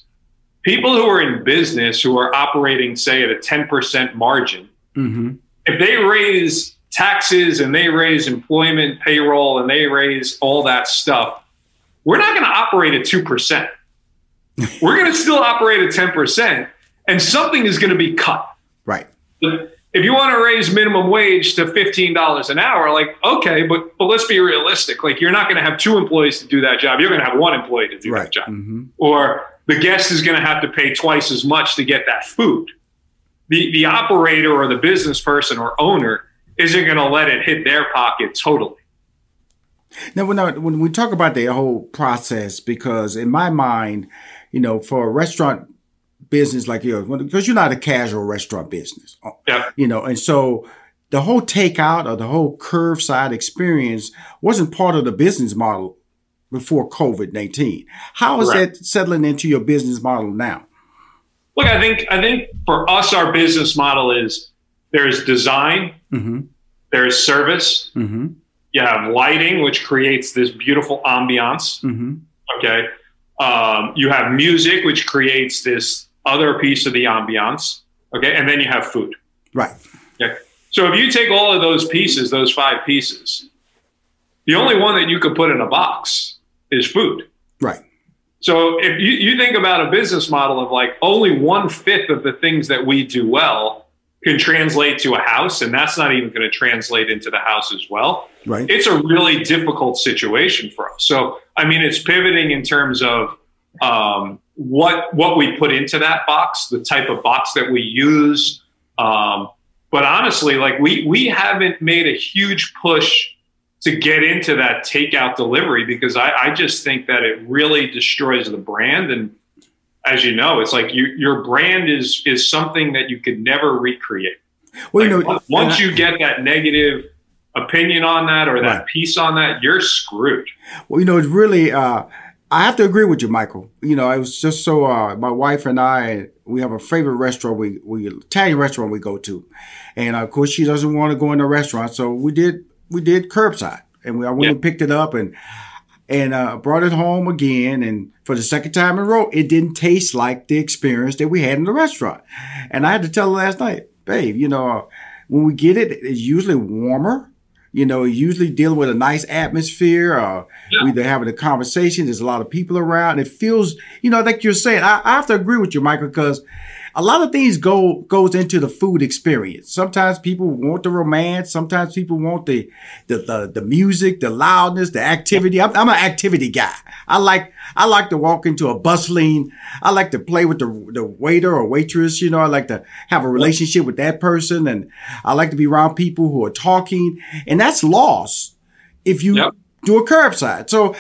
People who are in business, who are operating, say, at a 10% margin, if they raise taxes and they raise employment, payroll, and they raise all that stuff, we're not going to operate at 2%. We're going to still operate at 10%, and something is going to be cut. Right. If you want to raise minimum wage to $15 an hour, like, okay, but let's be realistic. Like, you're not going to have two employees to do that job. You're going to have one employee to do that job. Or the guest is going to have to pay twice as much to get that food. The operator or the business person or owner isn't going to let it hit their pocket totally. Now, when we talk about the whole process, because in my mind, you know, for a restaurant business like yours, because you're not a casual restaurant business, you know, and so the whole takeout or the whole curbside experience wasn't part of the business model before COVID-19. How is that settling into your business model now? Look, I think for us, our business model is there's design, there's service, You have lighting, which creates this beautiful ambiance. Mm-hmm. Okay. You have music, which creates this other piece of the ambiance. Okay. And then you have food. Right. Okay. So if you take all of those pieces, those five pieces, the only one that you could put in a box is food. Right. So if you think about a business model of like only 1/5 of the things that we do well can translate to a house, and that's not even going to translate into the house as well. Right. It's a really difficult situation for us. So, I mean, it's pivoting in terms of what we put into that box, the type of box that we use. But honestly, like we haven't made a huge push to get into that takeout delivery because I just think that it really destroys the brand. And as you know, it's like your brand is something that you could never recreate. Well, like, you know, once you get that negative opinion on that or that piece on that, you're screwed. Well, you know, it's really, I have to agree with you, Michael. You know, I was just so, my wife and I, we have a favorite restaurant, Italian restaurant we go to. And of course she doesn't want to go in a restaurant. So we did curbside, and I went and picked it up and brought it home again. And for the second time in a row, it didn't taste like the experience that we had in the restaurant. And I had to tell her last night, babe, you know, when we get it, it's usually warmer. You know, it usually dealing with a nice atmosphere. We're having a conversation. There's a lot of people around. It feels, you know, like you're saying, I have to agree with you, Michael, because a lot of things goes into the food experience. Sometimes people want the romance. Sometimes people want the music, the loudness, the activity. I'm an activity guy. I like to walk into a bustling. I like to play with the waiter or waitress. You know, I like to have a relationship with that person, and I like to be around people who are talking. And that's lost if you do a curbside. So,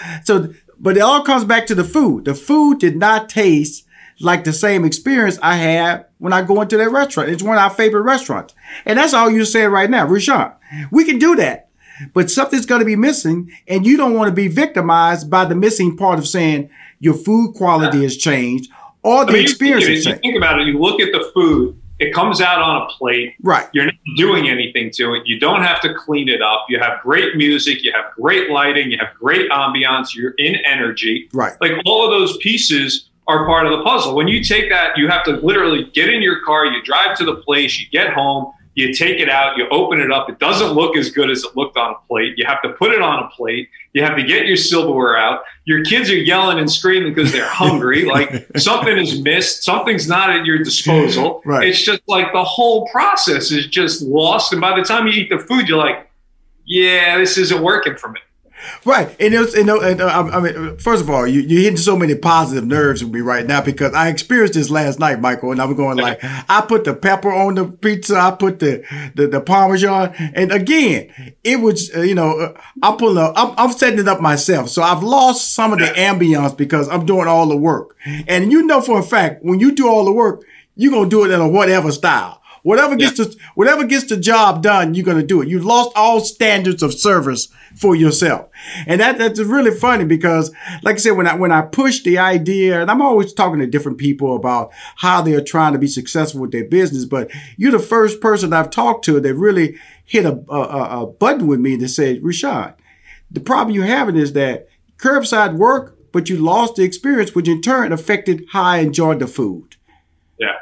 but it all comes back to the food. The food did not taste like the same experience I had when I go into that restaurant. It's one of our favorite restaurants. And that's all you're saying right now, Rushion. We can do that, but something's going to be missing, and you don't want to be victimized by the missing part of saying your food quality has changed or the experience has changed. You think about it, you look at the food, it comes out on a plate. Right. You're not doing anything to it. You don't have to clean it up. You have great music. You have great lighting. You have great ambiance. You're in energy. Right. Like all of those pieces are part of the puzzle. When you take that, you have to literally get in your car, you drive to the place, you get home, you take it out, you open it up. It doesn't look as good as it looked on a plate. You have to put it on a plate. You have to get your silverware out. Your kids are yelling and screaming because they're hungry. Like something is missed. Something's not at your disposal. Right. It's just like the whole process is just lost. And by the time you eat the food, you're like, yeah, this isn't working for me. Right. And I mean, first of all, you're hitting so many positive nerves with me right now because I experienced this last night, Michael, and I'm going like, I put the pepper on the pizza. I put the Parmesan. And again, it was, I'm setting it up myself. So I've lost some of the ambiance because I'm doing all the work. And you know, for a fact, when you do all the work, you're going to do it in a whatever style. Whatever gets the job done, you're going to do it. You've lost all standards of service for yourself. And that's really funny because, like I said, when I push the idea, and I'm always talking to different people about how they are trying to be successful with their business, but you're the first person I've talked to that really hit a button with me that said, Rushion, the problem you're having is that curbside work, but you lost the experience, which in turn affected how I enjoyed the food. Yeah.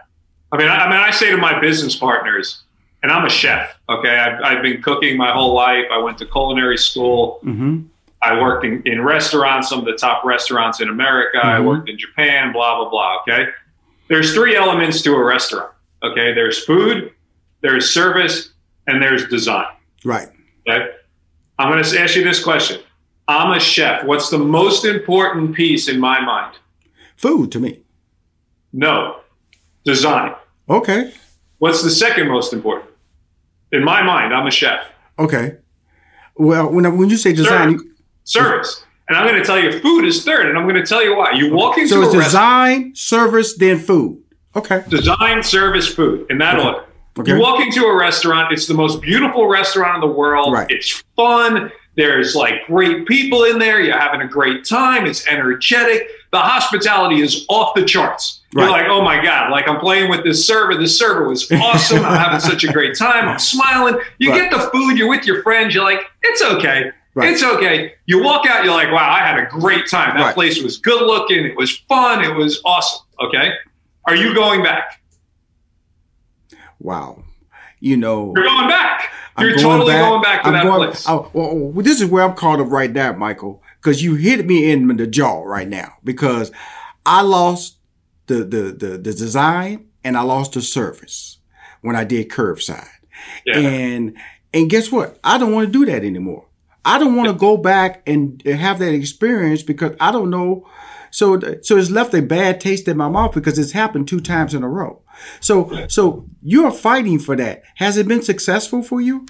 I mean, I say to my business partners, and I'm a chef, okay? I've been cooking my whole life. I went to culinary school. Mm-hmm. I worked in restaurants, some of the top restaurants in America. Mm-hmm. I worked in Japan, blah, blah, blah, okay? There's three elements to a restaurant, okay? There's food, there's service, and there's design. Right. Okay? I'm going to ask you this question. I'm a chef. What's the most important piece in my mind? Food to me. No. Design. Okay. What's the second most important? In my mind, I'm a chef. Okay. Well, when you say design... Service. And I'm going to tell you food is third, and I'm going to tell you why. You walk into a restaurant... So it's design, service, then food. Okay. Design, service, food. In that order. Okay. You walk into a restaurant, it's the most beautiful restaurant in the world. Right. It's fun. There's like great people in there. You're having a great time. It's energetic. The hospitality is off the charts. Right. You're like, oh my God, like I'm playing with this server. This server was awesome. I'm having such a great time. I'm smiling. You get the food. You're with your friends. You're like, it's it's okay. Right. It's okay. You walk out, you're like, wow, I had a great time. That place was good looking. It was fun. It was awesome. Okay. Are you going back? Wow. You know, you're going back. You're totally going back to that place. Well, this is where I'm caught up right now, Michael, because you hit me in the jaw right now, because I lost the design and I lost the service when I did curbside. Yeah. And guess what? I don't want to do that anymore. I don't want to go back and have that experience because I don't know. So it's left a bad taste in my mouth because it's happened 2 times in a row. So you're fighting for that. Has it been successful for you?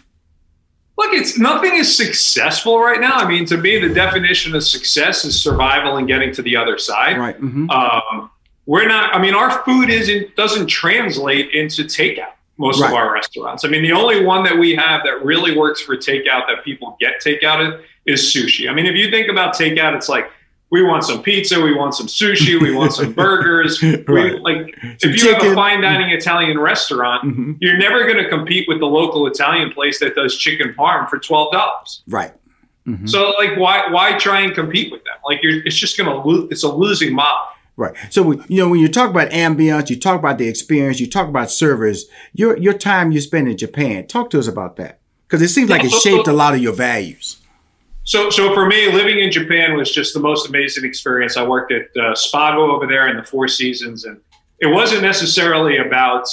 Look, nothing is successful right now. I mean, to me, the definition of success is survival and getting to the other side. Right. Mm-hmm. We're not. I mean, our food doesn't translate into takeout. Most of our restaurants. I mean, the only one that we have that really works for takeout that people get takeout in is sushi. I mean, if you think about takeout, it's like, we want some pizza, we want some sushi, we want some burgers. If you have a fine dining Italian restaurant, mm-hmm. you're never going to compete with the local Italian place that does chicken parm for $12. Right. Mm-hmm. So like, why try and compete with them? Like it's just going to lose. It's a losing model. Right. So, when you talk about ambience, you talk about the experience, you talk about service, your time you spend in Japan. Talk to us about that, because it seems like it shaped a lot of your values. So for me, living in Japan was just the most amazing experience. I worked at Spago over there in the Four Seasons, and it wasn't necessarily about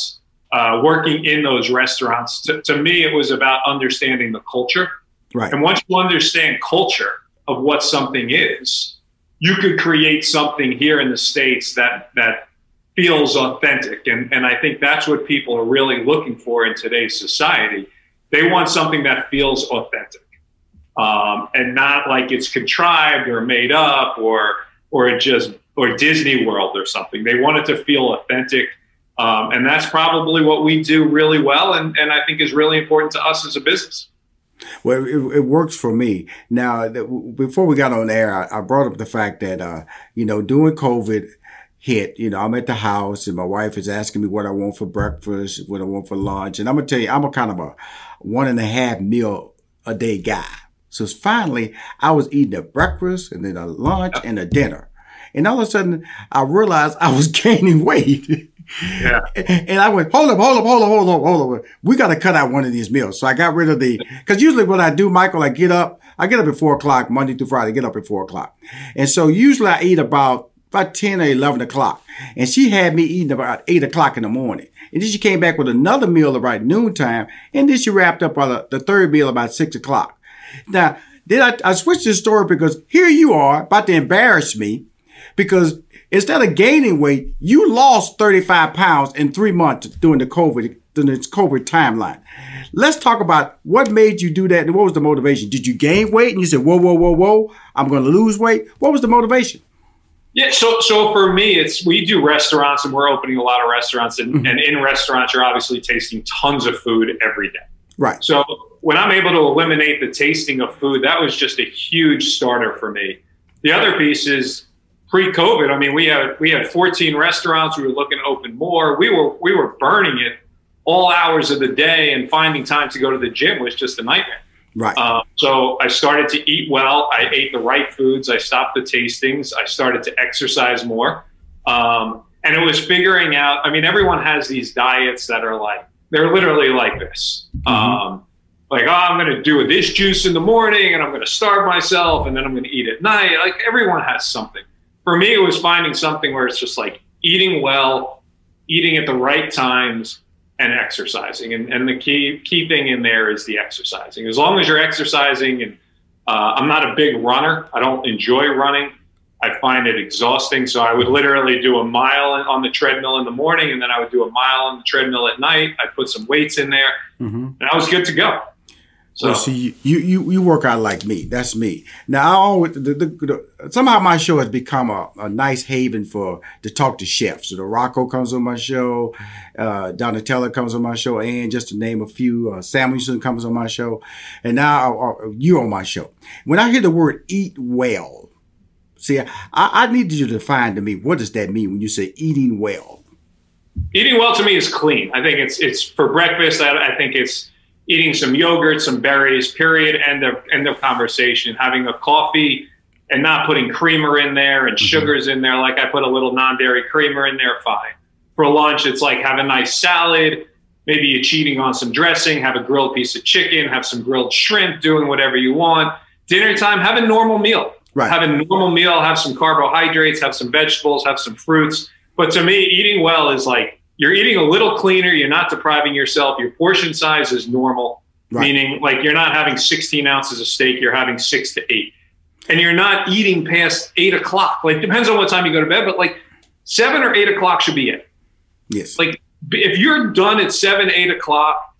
working in those restaurants. To me, it was about understanding the culture. Right. And once you understand culture of what something is, you could create something here in the States that feels authentic. And I think that's what people are really looking for in today's society. They want something that feels authentic and not like it's contrived or made up or Disney World or something. They want it to feel authentic. And that's probably what we do really well. And I think is really important to us as a business. Well, it works for me. Now, before we got on air, I brought up the fact that, during COVID hit, I'm at the house and my wife is asking me what I want for breakfast, what I want for lunch. And I'm going to tell you, I'm a kind of a 1.5 meal a day guy. So finally, I was eating a breakfast and then a lunch and a dinner. And all of a sudden, I realized I was gaining weight. Yeah. And I went, hold up. We got to cut out one of these meals. So I got rid of because usually what I do, Michael, I get up at 4:00 Monday through Friday, And so usually I eat about 10 or 11 o'clock. And she had me eating about 8:00 in the morning. And then she came back with another meal about noontime. And then she wrapped up the third meal about 6:00. Now, then I switched the story because here you are about to embarrass me because instead of gaining weight, you lost 35 pounds in 3 months during this COVID timeline. Let's talk about what made you do that and what was the motivation? Did you gain weight and you said, whoa, I'm going to lose weight? What was the motivation? Yeah, so for me, we do restaurants and we're opening a lot of restaurants and in restaurants, you're obviously tasting tons of food every day. Right. So when I'm able to eliminate the tasting of food, that was just a huge starter for me. The other piece is, pre-COVID, I mean, we had 14 restaurants. We were looking to open more. We were burning it all hours of the day, and finding time to go to the gym was just a nightmare. Right. So I started to eat well. I ate the right foods. I stopped the tastings. I started to exercise more. And it was figuring out. I mean, everyone has these diets that are like they're literally like this. Mm-hmm. I'm going to do this juice in the morning, and I'm going to starve myself, and then I'm going to eat at night. Like everyone has something. For me, it was finding something where it's just like eating well, eating at the right times, and exercising. And the key thing in there is the exercising. As long as you're exercising, and I'm not a big runner. I don't enjoy running. I find it exhausting. So I would literally do a mile on the treadmill in the morning, and then I would do a mile on the treadmill at night. I put some weights in there, mm-hmm. and I was good to go. So well, see, you work out like me. That's me. Now, I always, somehow my show has become a nice haven to talk to chefs. So the Rocco comes on my show, Donatella comes on my show, and just to name a few, Samuelson comes on my show, and now you're on my show. When I hear the word "eat well," see, I need you to define to me what does that mean when you say eating well. Eating well to me is clean. I think it's for breakfast. I think it's eating some yogurt, some berries, period, end of conversation, having a coffee and not putting creamer in there and sugars in there. Like I put a little non-dairy creamer in there, fine. For lunch, it's like have a nice salad, maybe you're cheating on some dressing, have a grilled piece of chicken, have some grilled shrimp, doing whatever you want. Dinner time, have a normal meal. Right. Have a normal meal, have some carbohydrates, have some vegetables, have some fruits. But to me, eating well is like you're eating a little cleaner. You're not depriving yourself. Your portion size is normal, right, meaning like you're not having 16 ounces of steak. You're having 6 to 8. And you're not eating past 8 o'clock. Like, depends on what time you go to bed, but like 7 or 8 o'clock should be it. Yes. Like if you're done at 7, 8 o'clock,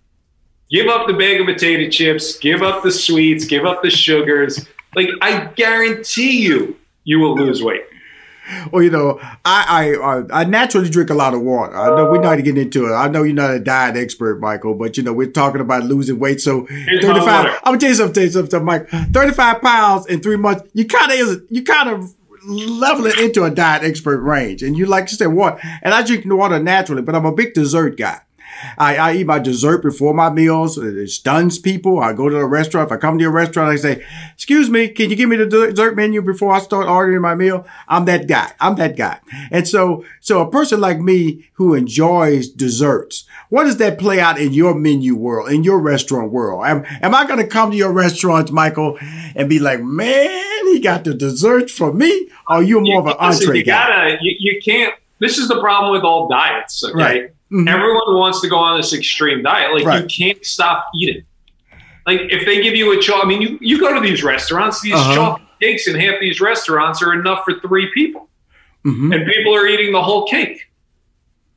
give up the bag of potato chips, give up the sweets, give up the sugars. Like I guarantee you will lose weight. Well, you know, I naturally drink a lot of water. I know we're not getting into it. I know you're not a diet expert, Michael, but you know, we're talking about losing weight. So here's 35, I'm gonna tell you something, Mike, 35 pounds in 3 months, you kind of level it into a diet expert range. And you like to say water, and I drink water naturally, but I'm a big dessert guy. I eat my dessert before my meals. It stuns people. I go to a restaurant. If I come to a restaurant, I say, excuse me, can you give me the dessert menu before I start ordering my meal? I'm that guy. And so a person like me who enjoys desserts, what does that play out in your menu world, in your restaurant world? Am I going to come to your restaurant, Michael, and be like, man, he got the dessert for me? Or you're more of an entree guy? You can't. This is the problem with all diets, okay? Right. Mm-hmm. Everyone wants to go on this extreme diet. Like, right, you can't stop eating. Like, if they give you a chocolate, I mean, you go to these restaurants, these chocolate cakes in half these restaurants are enough for 3 people. Mm-hmm. And people are eating the whole cake.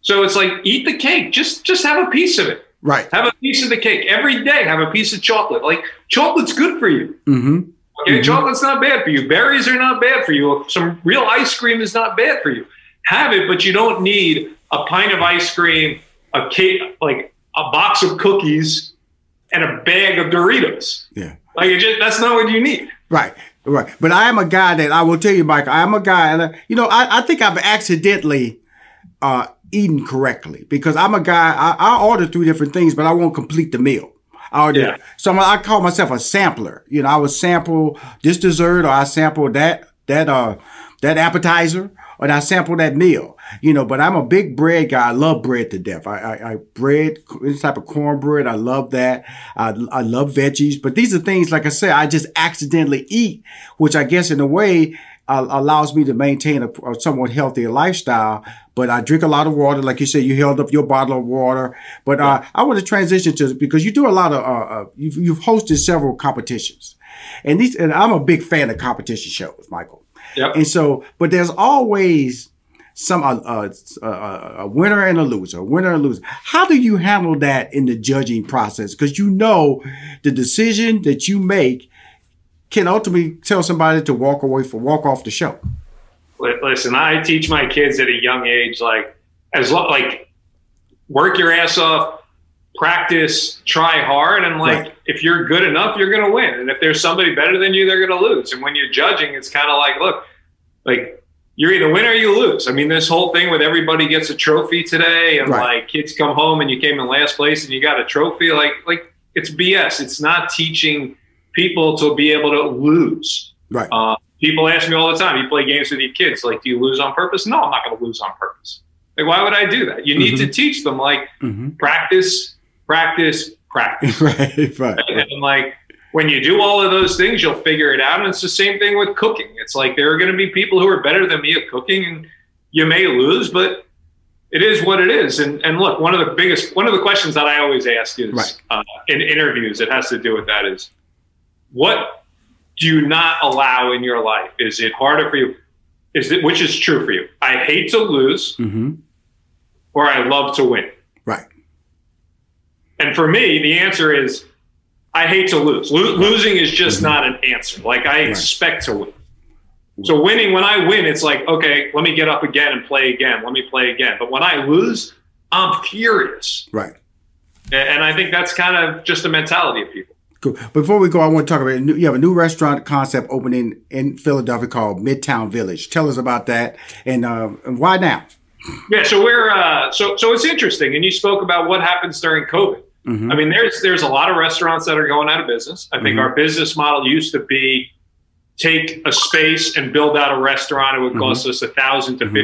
So it's like, eat the cake. Just have a piece of it. Right. Have a piece of the cake. Every day, have a piece of chocolate. Like, chocolate's good for you. Mm-hmm. Okay, mm-hmm. Chocolate's not bad for you. Berries are not bad for you. Some real ice cream is not bad for you. Have it, but you don't need a pint of ice cream, a cake, like a box of cookies, and a bag of Doritos. Yeah. Like, that's not what you need. Right. Right. But I am a guy that, I will tell you, Mike, I am a guy, and I think I've accidentally eaten correctly, because I'm a guy, I order 3 different things, but I won't complete the meal. So I call myself a sampler. You know, I would sample this dessert, or I sample that appetizer, and I sample that meal, you know. But I'm a big bread guy. I love bread to death. I bread, any type of cornbread. I love that. I love veggies. But these are things, like I said, I just accidentally eat, which I guess in a way allows me to maintain a somewhat healthier lifestyle. But I drink a lot of water. Like you said, you held up your bottle of water. But yeah, I want to transition to, because you do a lot of, you've hosted several competitions. And I'm a big fan of competition shows, Michael. Yep. And so, but there's always some a winner and a loser, How do you handle that in the judging process? Because you know the decision that you make can ultimately tell somebody to walk off the show. Listen, I teach my kids at a young age, like, work your ass off, practice, try hard, and right, if you're good enough, you're going to win. And if there's somebody better than you, they're going to lose. And when you're judging, it's kind of like, look, like, you're either win or you lose. I mean, this whole thing with everybody gets a trophy today, and right, like, kids come home and you came in last place and you got a trophy, like it's BS. It's not teaching people to be able to lose. Right. People ask me all the time, you play games with your kids, like, do you lose on purpose? No, I'm not going to lose on purpose. Like, why would I do that? You need to teach them, like, practice. Right. And like, when you do all of those things, you'll figure it out. And it's the same thing with cooking. It's like, there are going to be people who are better than me at cooking, and you may lose, but it is what it is. And look, one of the questions that I always ask is, in interviews, it has to do with that, is what do you not allow in your life? Is it harder for you? Which is true for you? I hate to lose, or I love to win. Right. And for me, the answer is, I hate to lose. Losing is just not an answer. Like, I expect to win. So winning, when I win, it's like, okay, let me get up again and play again. Let me play again. But when I lose, I'm furious. Right. And I think that's kind of just the mentality of people. Cool. Before we go, I want to talk about it. You have a new restaurant concept opening in Philadelphia called Midtown Village. Tell us about that, and why now? Yeah, so it's interesting. And you spoke about what happens during COVID. Mm-hmm. I mean, there's a lot of restaurants that are going out of business. I think mm-hmm. our business model used to be take a space and build out a restaurant. It would mm-hmm. cost us $1,000 to mm-hmm.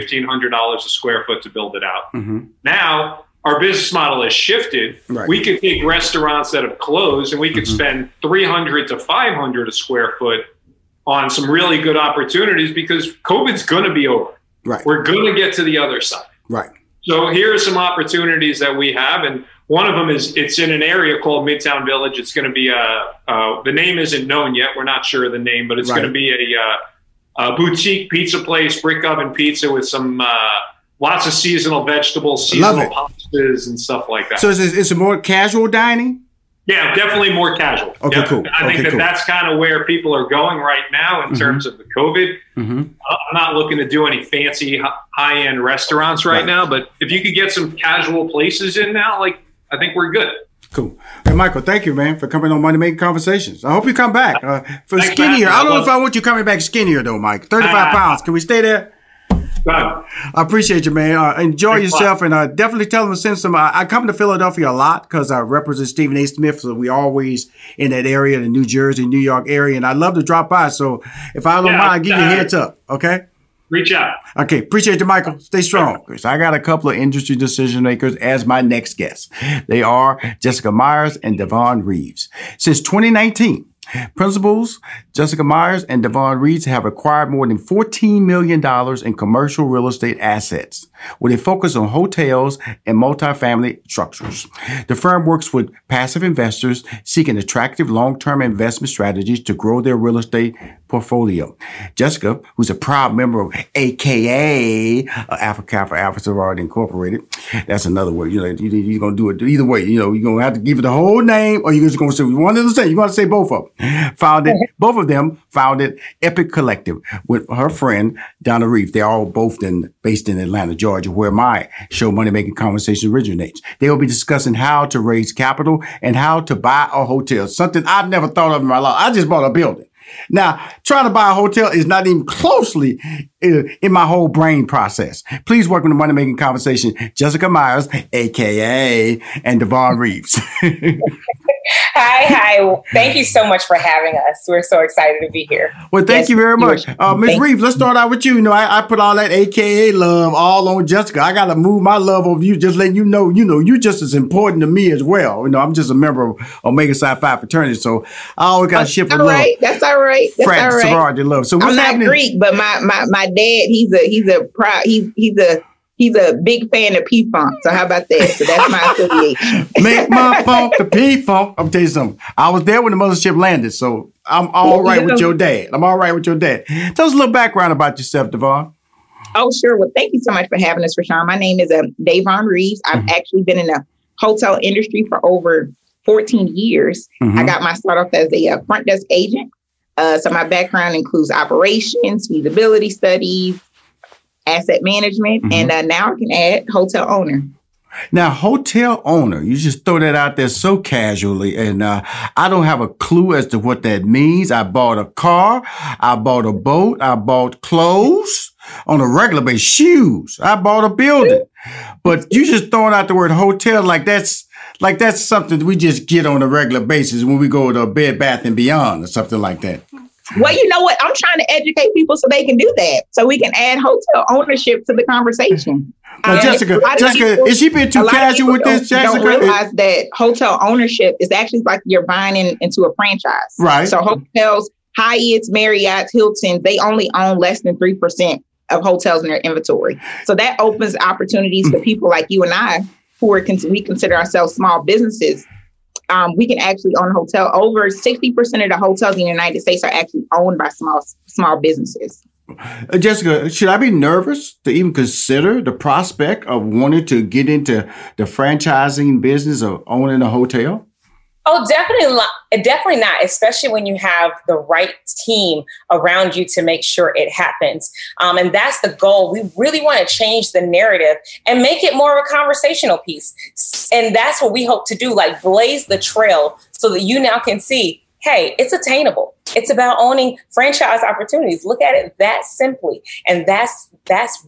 $1,500 a square foot to build it out. Mm-hmm. Now, our business model has shifted. Right. We could take restaurants that have closed and we could mm-hmm. spend $300 to $500 a square foot on some really good opportunities because COVID's going to be over. Right. We're going to get to the other side. Right. So here are some opportunities that we have. And one of them is it's in an area called Midtown Village. It's going to be the name isn't known yet. We're not sure of the name, but it's right. going to be a boutique pizza place, brick oven pizza with some lots of seasonal vegetables, seasonal pastas and stuff like that. So it's a more casual dining? Yeah, definitely more casual. Okay, yep. Cool. I think okay, that's kind of where people are going right now in mm-hmm. terms of the COVID. Mm-hmm. I'm not looking to do any fancy high-end restaurants right now, but if you could get some casual places in now, like I think we're good. Cool. Hey, Michael, thank you, man, for coming on Money Making Conversations. I hope you come back for Thanks, skinnier. I don't know if I want you coming back skinnier, though, Mike. 35 pounds. Can we stay there? I appreciate you, man. Enjoy yourself and definitely tell them to send some. I come to Philadelphia a lot because I represent Stephen A. Smith. So we always in that area, the New Jersey, New York area. And I love to drop by. So if I don't mind, give you a heads up. Okay. Reach out. Okay. Appreciate you, Michael. Stay strong. So I got a couple of industry decision makers as my next guests. They are Jessica Myers and Davonne Reaves. Since 2019, Principals Jessica Myers and Davonne Reaves have acquired more than $14 million in commercial real estate assets, where they focus on hotels and multifamily structures. The firm works with passive investors seeking attractive long-term investment strategies to grow their real estate portfolio. Jessica, who's a proud member of AKA Alpha Kappa Alpha Sorority Incorporated, that's another word. You know, you're going to do it either way. You know, you're going to have to give it the whole name, or you're just going to say one of the things. You're going to say both of them. Both of them founded Epiq Collective with her friend Donna Reeve. They're all both based in Atlanta, Georgia, where my show Money Making Conversation originates. They will be discussing how to raise capital and how to buy a hotel, something I've never thought of in my life. I just bought a building. Now, trying to buy a hotel is not even closely in my whole brain process. Please welcome to Money Making Conversation, Jessica Myers, AKA, and Davonne Reaves. Hi. Thank you so much for having us. We're so excited to be here. Well, thank you very much. Ms. Reeves, let's start out with you. You know, I put all that AKA love all on Jessica. I got to move my love over you, just letting you know, you're just as important to me as well. You know, I'm just a member of Omega Psi Phi fraternity, so I always got to shift with love. That's all right. Sorority love. So what's happening? I'm not Greek, but my dad, he's a big fan of P-Funk, so how about that? So that's my affiliation. Make my funk the P-Funk. I'm going to tell you something. I was there when the mothership landed, so I'm all right with your dad. Tell us a little background about yourself, Davonne. Oh, sure. Well, thank you so much for having us, Rashawn. My name is Davonne Reaves. I've actually been in the hotel industry for over 14 years. Mm-hmm. I got my start off as a front desk agent. So my background includes operations, feasibility studies, asset management, and now I can add hotel owner. Now, hotel owner, you just throw that out there so casually, and I don't have a clue as to what that means. I bought a car, I bought a boat, I bought clothes on a regular basis, shoes, I bought a building. But you just throwing out the word hotel like that's something we just get on a regular basis when we go to a Bed Bath & Beyond or something like that. Well, you know what? I'm trying to educate people so they can do that, so we can add hotel ownership to the conversation. Now, Jessica, is she being too casual with this, Jessica? Don't realize that hotel ownership is actually like you're buying into a franchise. Right. So hotels, Hyatts, Marriotts, Hiltons, they only own less than 3% of hotels in their inventory. So that opens opportunities for people like you and I, who we consider ourselves small businesses. We can actually own a hotel. Over 60% of the hotels in the United States are actually owned by small businesses. Jessica, should I be nervous to even consider the prospect of wanting to get into the franchising business of owning a hotel? Oh, definitely not, especially when you have the right team around you to make sure it happens. And that's the goal. We really want to change the narrative and make it more of a conversational piece. And that's what we hope to do, like blaze the trail so that you now can see, hey, it's attainable. It's about owning franchise opportunities. Look at it that simply. And that's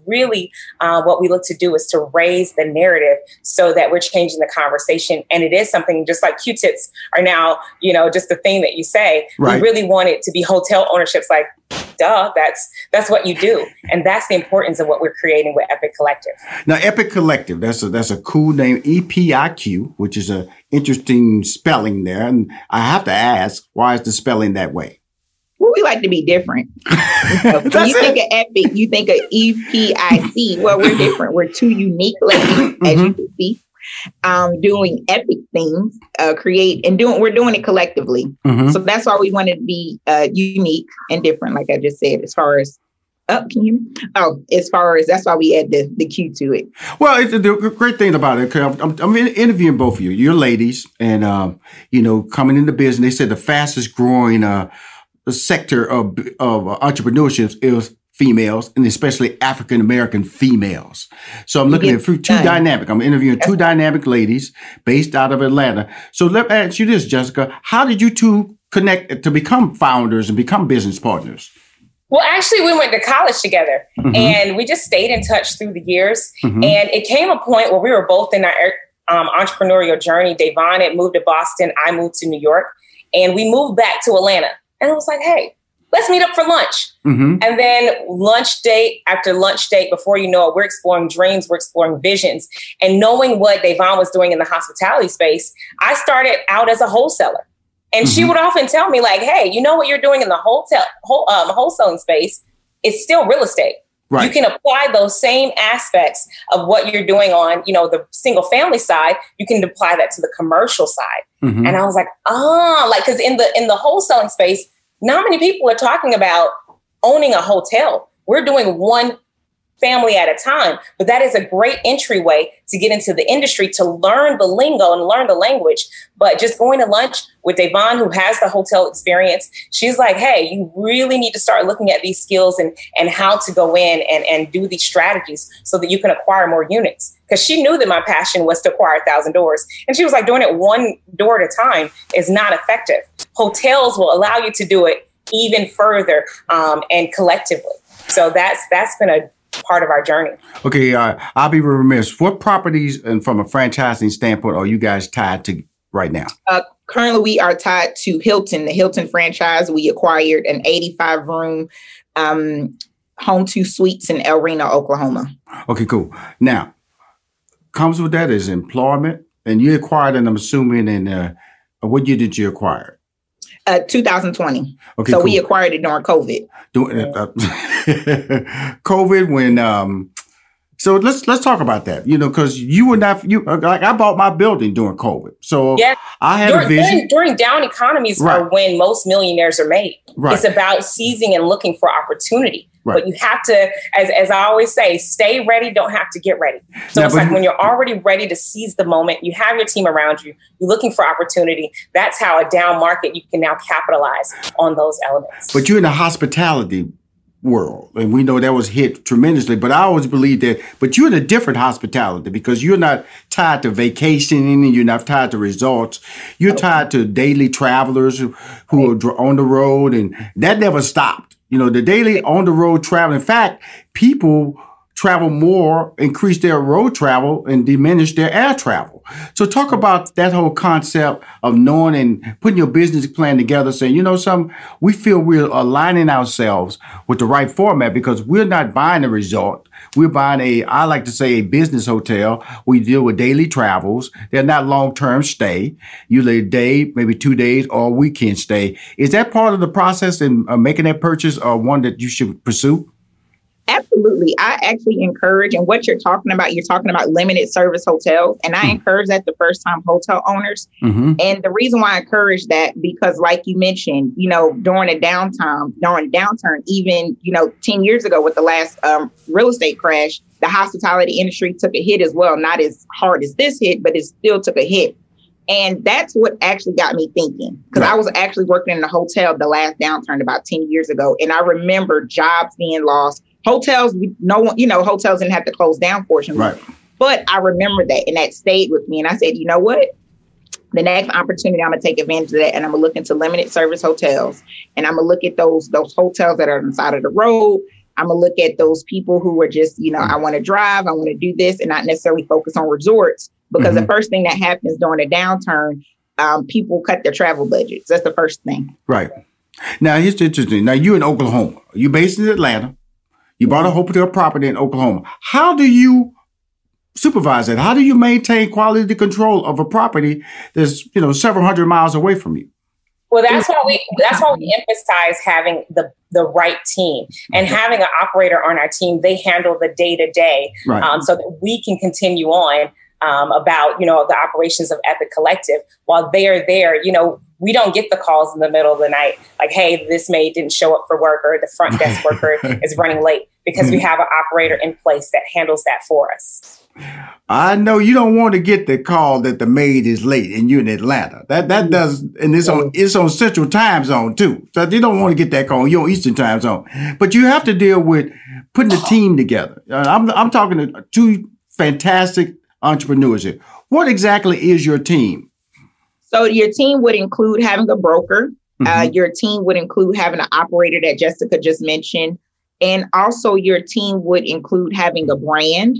really what we look to do, is to raise the narrative so that we're changing the conversation. And it is something, just like Q-tips are now, you know, just the thing that you say. Right. We really want it to be hotel ownerships, like, duh, that's what you do. And that's the importance of what we're creating with Epiq Collective. Now, Epiq Collective, that's a cool name, E-P-I-Q, which is an interesting spelling there. And I have to ask, why is the spelling that way? Well, we like to be different. When you think of Epiq, you think of E-P-I-C. Well, we're different. We're two unique ladies, as you can see, doing epic things, we're doing it collectively. So that's why we want to be unique and different, like I just said, as far as that's why we add the Q to it. Well, the great thing about it, I'm interviewing both of you. You're ladies, and coming into business, they said the fastest growing sector of entrepreneurship is females, and especially African-American females. So I'm looking at I'm interviewing two dynamic ladies based out of Atlanta. So let me ask you this, Jessica, how did you two connect to become founders and become business partners? Well, actually, we went to college together, and we just stayed in touch through the years. And it came a point where we were both in our entrepreneurial journey. Davonne had moved to Boston. I moved to New York, and we moved back to Atlanta. And I was like, hey, let's meet up for lunch. And then lunch date after lunch date, before you know it, we're exploring dreams, we're exploring visions. And knowing what Davonne was doing in the hospitality space, I started out as a wholesaler. And she would often tell me, like, hey, you know what you're doing in the wholesaling space? It's still real estate. Right. You can apply those same aspects of what you're doing on, the single family side. You can apply that to the commercial side. And I was like, because in the wholesaling space, not many people are talking about owning a hotel. We're doing one family at a time, but that is a great entryway to get into the industry, to learn the lingo and learn the language. But just going to lunch with Davonne, who has the hotel experience, she's like, hey, you really need to start looking at these skills and how to go in and do these strategies so that you can acquire more units. Because she knew that my passion was to acquire 1,000 doors. And she was like, doing it one door at a time is not effective. Hotels will allow you to do it even further and collectively. So that's been a part of our journey. Okay, I'll be remiss. What properties, and from a franchising standpoint, are you guys tied to right now? Currently, we are tied to Hilton. The Hilton franchise, we acquired an 85-room Home Two Suites in El Reno, Oklahoma. Okay, cool. Now, comes with that is employment, and you acquired, and I'm assuming, in what year did you acquire? 2020. Okay, so cool. We acquired it during COVID. COVID, when so let's talk about that. Because you were not I bought my building during COVID, so yeah. I had a vision during down economies are when most millionaires are made. Right. It's about seizing and looking for opportunity. Right. But you have to, as I always say, stay ready, don't have to get ready. So now, it's like when you're already ready to seize the moment, you have your team around you, you're looking for opportunity. That's how a down market, you can now capitalize on those elements. But you're in the hospitality world, and we know that was hit tremendously. But I always believe that, but you're in a different hospitality because you're not tied to vacationing and you're not tied to results. You're tied to daily travelers who are on the road, and that never stopped. The daily on the road travel. In fact, people travel more, increase their road travel, and diminish their air travel. So talk about that whole concept of knowing and putting your business plan together, saying, we feel we're aligning ourselves with the right format because we're not buying a resort. We're buying a business hotel. We deal with daily travels. They're not long-term stay. Usually a day, maybe 2 days, or a weekend stay. Is that part of the process in making that purchase, or one that you should pursue? Absolutely. I actually encourage, and what you're talking about limited service hotels. And I encourage that to first-time hotel owners. And the reason why I encourage that, because like you mentioned, during a downturn, even, 10 years ago with the last real estate crash, the hospitality industry took a hit as well. Not as hard as this hit, but it still took a hit. And that's what actually got me thinking, because I was actually working in a hotel the last downturn about 10 years ago. And I remember jobs being lost. Hotels didn't have to close down, fortunately. Right. But I remember that, and that stayed with me. And I said, you know what? The next opportunity, I'm going to take advantage of that, and I'm going to look into limited service hotels, and I'm going to look at those hotels that are on the side of the road. I'm going to look at those people who are just, you know, I want to drive, I want to do this, and not necessarily focus on resorts, because the first thing that happens during a downturn, people cut their travel budgets. That's the first thing. Right. Now, here's interesting. Now, you're in Oklahoma. You're based in Atlanta. You bought a hotel property in Oklahoma. How do you supervise that? How do you maintain quality control of a property that's, you know, several hundred miles away from you? Well, that's why we emphasize having the right team and having an operator on our team. They handle the day to day, so that we can continue on about, you know, the operations of Epiq Collective while they are there. You know, we don't get the calls in the middle of the night like, hey, this maid didn't show up for work, or the front desk worker is running late, because we have an operator in place that handles that for us. I know you don't want to get the call that the maid is late and you're in Atlanta. That does, and it's on Central Time Zone too. So you don't want to get that call. You're on Eastern Time Zone, but you have to deal with putting the team together. I'm talking to two fantastic entrepreneurs here. What exactly is your team? So your team would include having a broker. Your team would include having an operator that Jessica just mentioned, and also your team would include having a brand.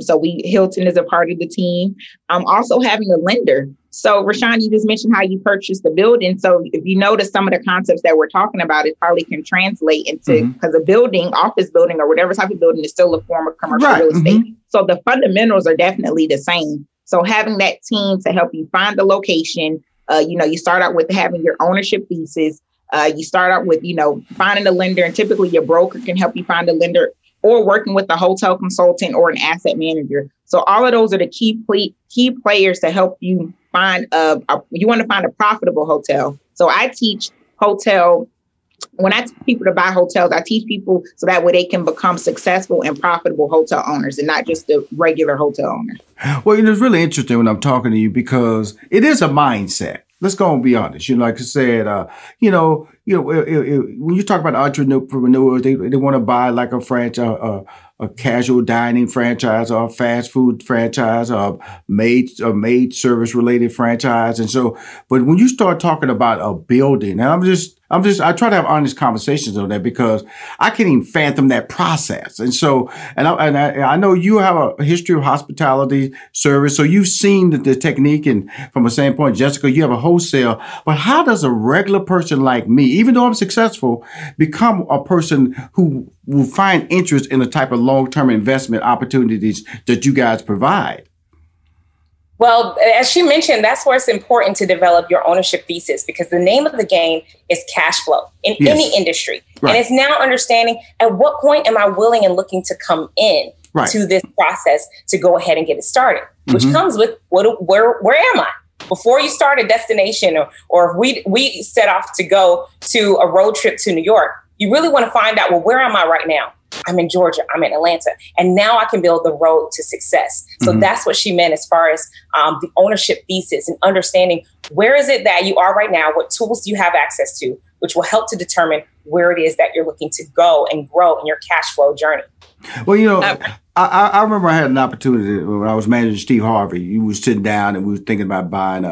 So Hilton is a part of the team. Also having a lender. So Rushion, you just mentioned how you purchased the building. So if you notice, some of the concepts that we're talking about, it probably can translate into, because a building, office building or whatever type of building, is still a form of commercial real estate. So the fundamentals are definitely the same. So having that team to help you find the location, you know, you start out with having your ownership thesis. You start out with, you know, finding a lender, and typically your broker can help you find a lender, or working with a hotel consultant or an asset manager. So all of those are the key players to help you find you want to find a profitable hotel. So I teach hotel, when I teach people to buy hotels, I teach people so that way they can become successful and profitable hotel owners, and not just the regular hotel owner. Well, it's really interesting when I'm talking to you, because it is a mindset. Let's go and be honest. You know, like I said, when you talk about entrepreneurs, they want to buy like a franchise, a casual dining franchise, or a fast food franchise, or a maid service related franchise. And so, but when you start talking about a building, and I try to have honest conversations on that, because I can't even fathom that process. And so, and I know you have a history of hospitality service, so you've seen the technique. And from the same point, Jessica, you have a wholesale. But how does a regular person like me, even though I'm successful, become a person who will find interest in the type of long-term investment opportunities that you guys provide? Well, as she mentioned, that's where it's important to develop your ownership thesis, because the name of the game is cash flow in any industry. Right. And it's now understanding at what point am I willing and looking to come in to this process to go ahead and get it started, which comes with where am I? Before you start a destination, or if we set off to go to a road trip to New York, you really want to find out, well, where am I right now? I'm in Georgia. I'm in Atlanta. And now I can build the road to success. So that's what she meant as far as the ownership thesis, and understanding where is it that you are right now? What tools do you have access to, which will help to determine where it is that you're looking to go and grow in your cash flow journey. Well, you know, I remember I had an opportunity when I was managing Steve Harvey. You were sitting down and we were thinking about buying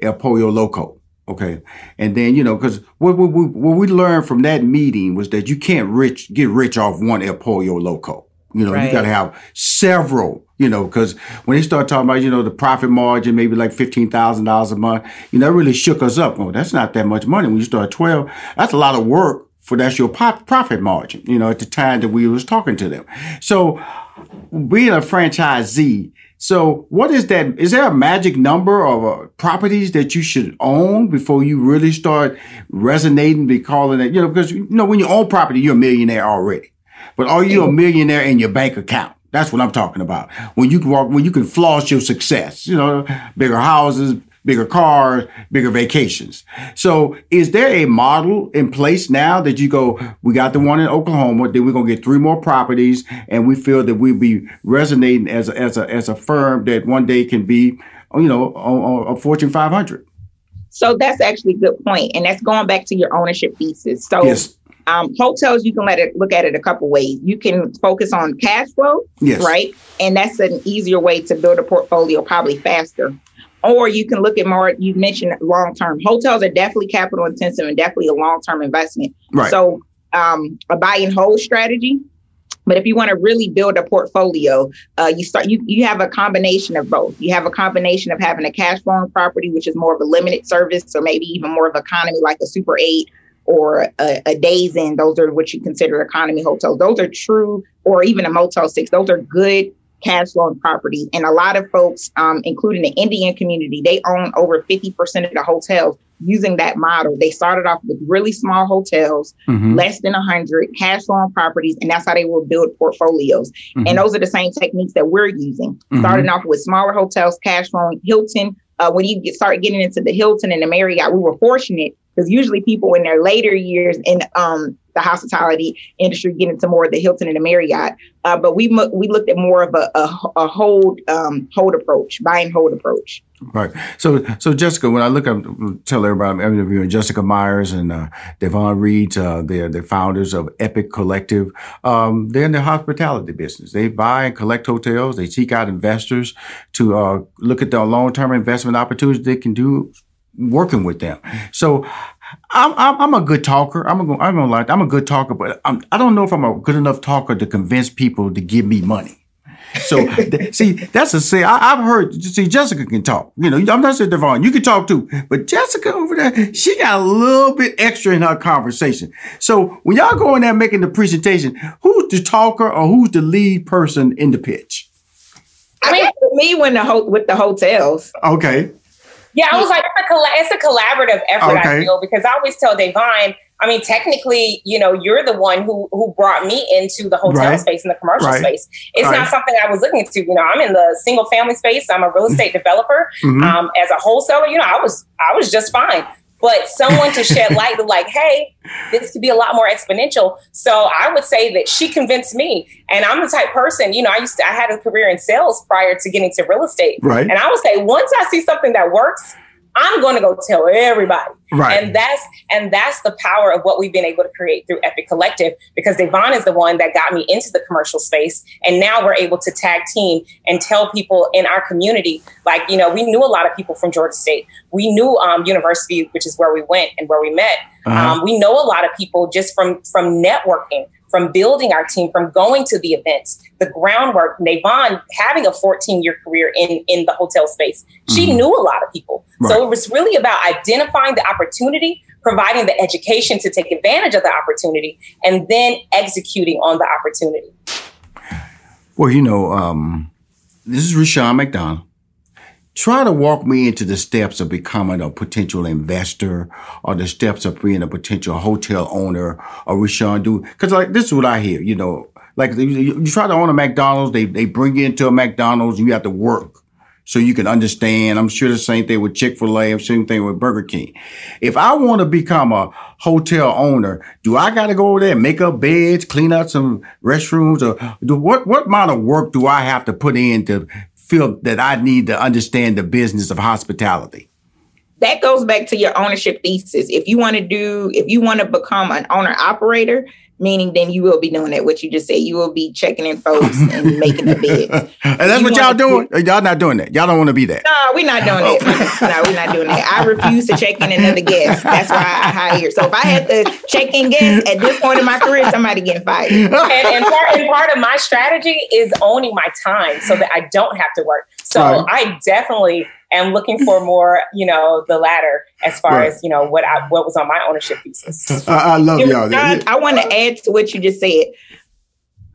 El Pollo Loco. Okay. And then, you know, because what we learned from that meeting was that you can't get rich off one El Pollo Loco. You know, you got to have several, you know, because when they start talking about, you know, the profit margin, maybe like $15,000 a month, you know, it really shook us up. Well, that's not that much money. When you start 12, that's a lot of work that's your profit margin, you know, at the time that we was talking to them. So being a franchisee, so what is that? Is there a magic number of properties that you should own before you really start resonating, be calling it, you know, because, you know, when you own property, you're a millionaire already, but are you a millionaire in your bank account? That's what I'm talking about. When you can floss your success, you know, bigger houses, bigger cars, bigger vacations. So is there a model in place now that you go, we got the one in Oklahoma, then we're going to get three more properties, and we feel that we'll be resonating as a firm that one day can be, you know, a Fortune 500? So that's actually a good point. And that's going back to your ownership thesis. So hotels, you can look at it a couple ways. You can focus on cash flow, right? And that's an easier way to build a portfolio, probably faster. Or you can look at more, you mentioned long-term. Hotels are definitely capital intensive and definitely a long-term investment. Right. So a buy and hold strategy. But if you want to really build a portfolio, you have a combination of both. You have a combination of having a cash flowing property, which is more of a limited service, so maybe even more of economy like a Super 8 or a Days Inn. Those are what you consider economy hotels. Those are true, or even a Motel 6. Those are good cash flowing property. And a lot of folks, including the Indian community, they own over 50% of the hotels using that model. They started off with really small hotels, less than 100 cash flowing properties, and that's how they will build portfolios. And those are the same techniques that we're using, starting off with smaller hotels, cash flowing. Hilton, when you start getting into the Hilton and the Marriott, we were fortunate because usually people in their later years in the hospitality industry get into more of the Hilton and the Marriott. But we looked at more of a hold approach, buy and hold approach. Right. So Jessica, when I look up, tell everybody I'm interviewing Jessica Myers and Davonne Reaves. They're the founders of Epiq Collective. They're in the hospitality business. They buy and collect hotels. They seek out investors to look at the long-term investment opportunities they can do working with them. So I'm a good talker. I'm a good talker, but I don't know if I'm a good enough talker to convince people to give me money. So I've heard. Jessica can talk. You know, I'm not saying Davonne, you can talk too, but Jessica over there, she got a little bit extra in her conversation. So when y'all go in there making the presentation, who's the talker or who's the lead person in the pitch? I mean, for me, with the hotels. Okay. Yeah, I was like, it's a collaborative effort, okay. I feel, because I always tell Davonne, I mean, technically, you know, you're the one who brought me into the hotel space and the commercial space. It's not something I was looking to. You know, I'm in the single family space. I'm a real estate developer. As a wholesaler, you know, I was just fine. But someone to shed light to like, hey, this could be a lot more exponential. So I would say that she convinced me, and I'm the type person, you know, I had a career in sales prior to getting to real estate. Right. And I would say, once I see something that works, I'm going to go tell everybody. Right. And that's the power of what we've been able to create through Epiq Collective, because Davonne is the one that got me into the commercial space. And now we're able to tag team and tell people in our community, like, you know, we knew a lot of people from Georgia State. We knew university, which is where we went and where we met. We know a lot of people just from networking, from building our team, from going to the events, the groundwork. Davonne, having a 14-year career in the hotel space, she knew a lot of people. Right. So it was really about identifying the opportunity, providing the education to take advantage of the opportunity, and then executing on the opportunity. Well, you know, this is Rushion McDonald. Try to walk me into the steps of becoming a potential investor, or the steps of being a potential hotel owner, or Rushion do. Because like this is what I hear, you know, like you try to own a McDonald's, they bring you into a McDonald's, and you have to work so you can understand. I'm sure the same thing with Chick-fil-A, same thing with Burger King. If I want to become a hotel owner, do I got to go over there and make up beds, clean out some restrooms, or what amount of work do I have to put in to feel that I need to understand the business of hospitality? That goes back to your ownership thesis. If you want to become an owner operator, meaning then you will be doing that, what you just said. You will be checking in folks and making the beds. And that's what y'all doing. Y'all not doing that. Y'all don't want to be that. No, we're not doing that. No, we're not doing that. I refuse to check in another guest. That's why I hire. So if I had to check in guests at this point in my career, somebody getting fired. And part of my strategy is owning my time so that I don't have to work. So I definitely am looking for more, you know, the latter as far as, you know, what was on my ownership thesis. I love y'all. I want to add to what you just said.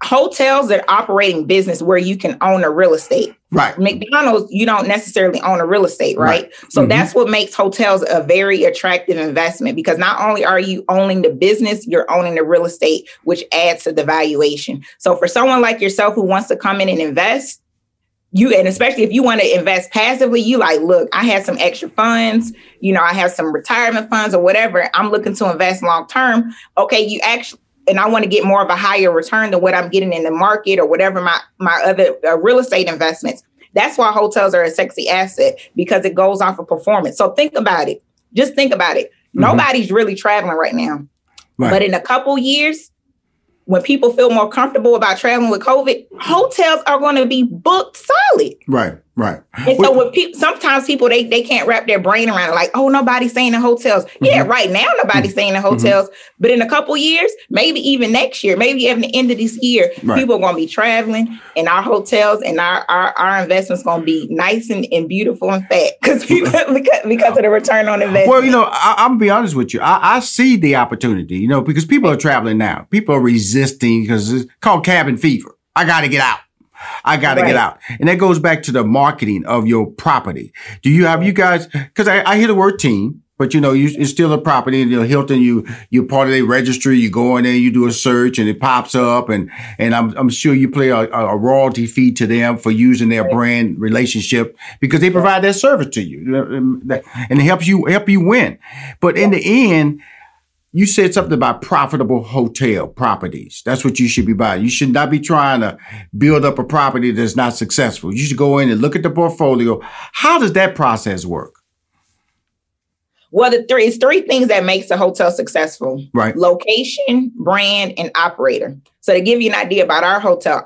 Hotels are operating business where you can own a real estate. Right. McDonald's, you don't necessarily own a real estate, right? So that's what makes hotels a very attractive investment, because not only are you owning the business, you're owning the real estate, which adds to the valuation. So for someone like yourself who wants to come in and invest, and especially if you want to invest passively, you like, look, I have some extra funds, you know, I have some retirement funds or whatever. I'm looking to invest long term. Okay, and I want to get more of a higher return than what I'm getting in the market or whatever my other real estate investments. That's why hotels are a sexy asset, because it goes off of performance. So think about it. Just think about it. Nobody's really traveling right now. Right. But in a couple years, when people feel more comfortable about traveling with COVID, hotels are going to be booked solid. Right. Right. And so with people, sometimes people, they can't wrap their brain around it. Like, oh, nobody's staying in hotels. Mm-hmm. Yeah, right now, nobody's staying in hotels. Mm-hmm. But in a couple years, maybe even next year, maybe even the end of this year, people are going to be traveling, and our hotels and our investments going to be nice and beautiful and fat because of the return on investment. Well, you know, I'm going to be honest with you. I see the opportunity, you know, because people are traveling now. People are resisting because it's called cabin fever. I got to get out. I got to get out. And that goes back to the marketing of your property. Do you have you guys, because I hear the word team, but you know, it's still a property. You know, Hilton, you're part of their registry. You go in there, you do a search and it pops up. And I'm sure you pay a royalty fee to them for using their brand relationship because they provide that service to you and it help you win. But in the end, you said something about profitable hotel properties. That's what you should be buying. You should not be trying to build up a property that's not successful. You should go in and look at the portfolio. How does that process work? Well, it's three things that makes a hotel successful. Right. Location, brand, and operator. So to give you an idea about our hotel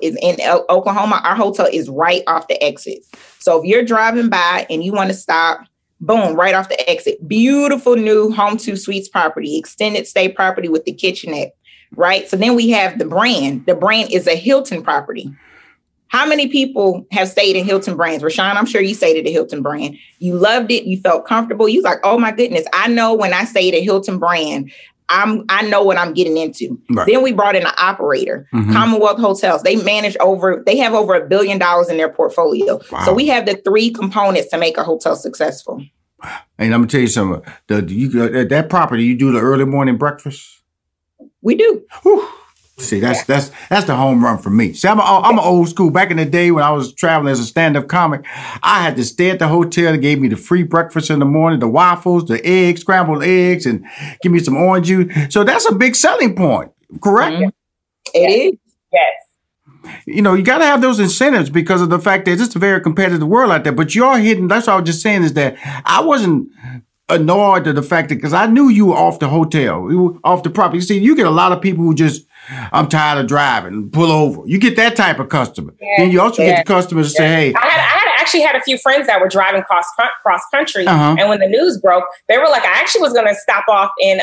is in Oklahoma. Our hotel is right off the exit. So if you're driving by and you want to stop, boom, right off the exit. Beautiful new Home Two Suites property, extended stay property with the kitchenette, right? So then we have the brand. The brand is a Hilton property. How many people have stayed in Hilton brands? Rashawn, I'm sure you stayed at a Hilton brand. You loved it. You felt comfortable. You was like, oh my goodness, I know when I stayed at Hilton brand, I know what I'm getting into. Right. Then we brought in an operator, Commonwealth Hotels. They have over $1 billion in their portfolio. Wow. So we have the three components to make a hotel successful. And I'm gonna tell you something. That property, you do the early morning breakfast? We do. Whew. See, that's the home run for me. See, I'm an old school. Back in the day when I was traveling as a stand-up comic, I had to stay at the hotel. They gave me the free breakfast in the morning, the waffles, the eggs, scrambled eggs, and give me some orange juice. So that's a big selling point, correct? Mm-hmm. It is. Yes. You know, you got to have those incentives because of the fact that it's a very competitive world out there. But you're hidden. That's what I was just saying is that I wasn't annoyed at the fact that because I knew you were off the hotel, you were off the property. See, you get a lot of people who just, I'm tired of driving, pull over. You get that type of customer. Yeah, then you also get the customers to say, hey. I actually had a few friends that were driving cross country. Uh-huh. And when the news broke, they were like, I actually was going to stop off in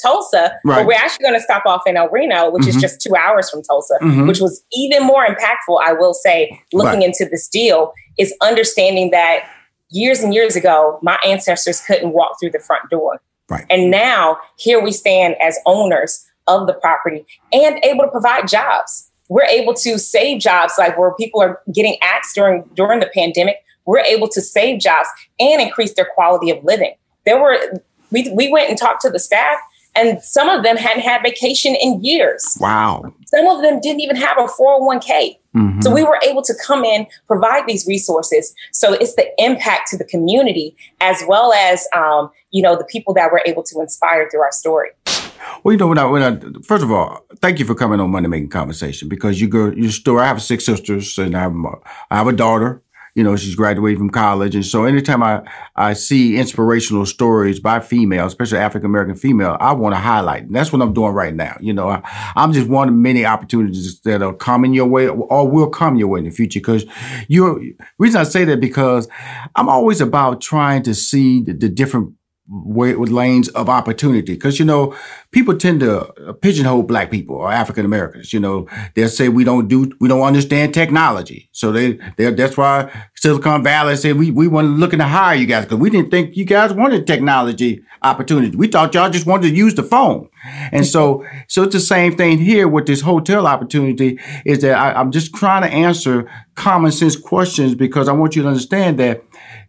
Tulsa, but we're actually going to stop off in El Reno, which is just 2 hours from Tulsa, which was even more impactful, I will say, looking into this deal, is understanding that years and years ago, my ancestors couldn't walk through the front door. Right. And now here we stand as owners of the property and able to provide jobs. We're able to save jobs, like where people are getting axed during the pandemic. We're able to save jobs and increase their quality of living. We went and talked to the staff, and some of them hadn't had vacation in years. Wow. Some of them didn't even have a 401k. Mm-hmm. So we were able to come in, provide these resources. So it's the impact to the community as well as, you know, the people that we're able to inspire through our story. Well, you know, first of all, thank you for coming on Money Making Conversation because your story. I have 6 sisters and I have a daughter. You know, she's graduated from college. And so anytime I see inspirational stories by females, especially African-American female, I want to highlight. And that's what I'm doing right now. You know, I'm just one of many opportunities that are coming your way or will come your way in the future. Because the reason I say that because I'm always about trying to see the different with lanes of opportunity. Because, you know, people tend to pigeonhole Black people or African Americans. You know, they'll say we don't understand technology. So that's why Silicon Valley said we weren't looking to hire you guys because we didn't think you guys wanted technology opportunity. We thought y'all just wanted to use the phone. And so it's the same thing here with this hotel opportunity is that I'm just trying to answer common sense questions because I want you to understand that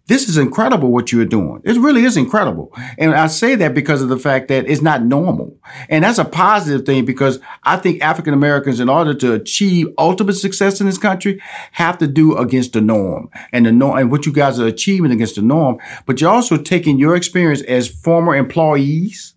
this is incredible what you're doing. It really is incredible. And I say that because of the fact that it's not normal. And that's a positive thing because I think African Americans, in order to achieve ultimate success in this country, have to do against the norm and what you guys are achieving against the norm. But you're also taking your experience as former employees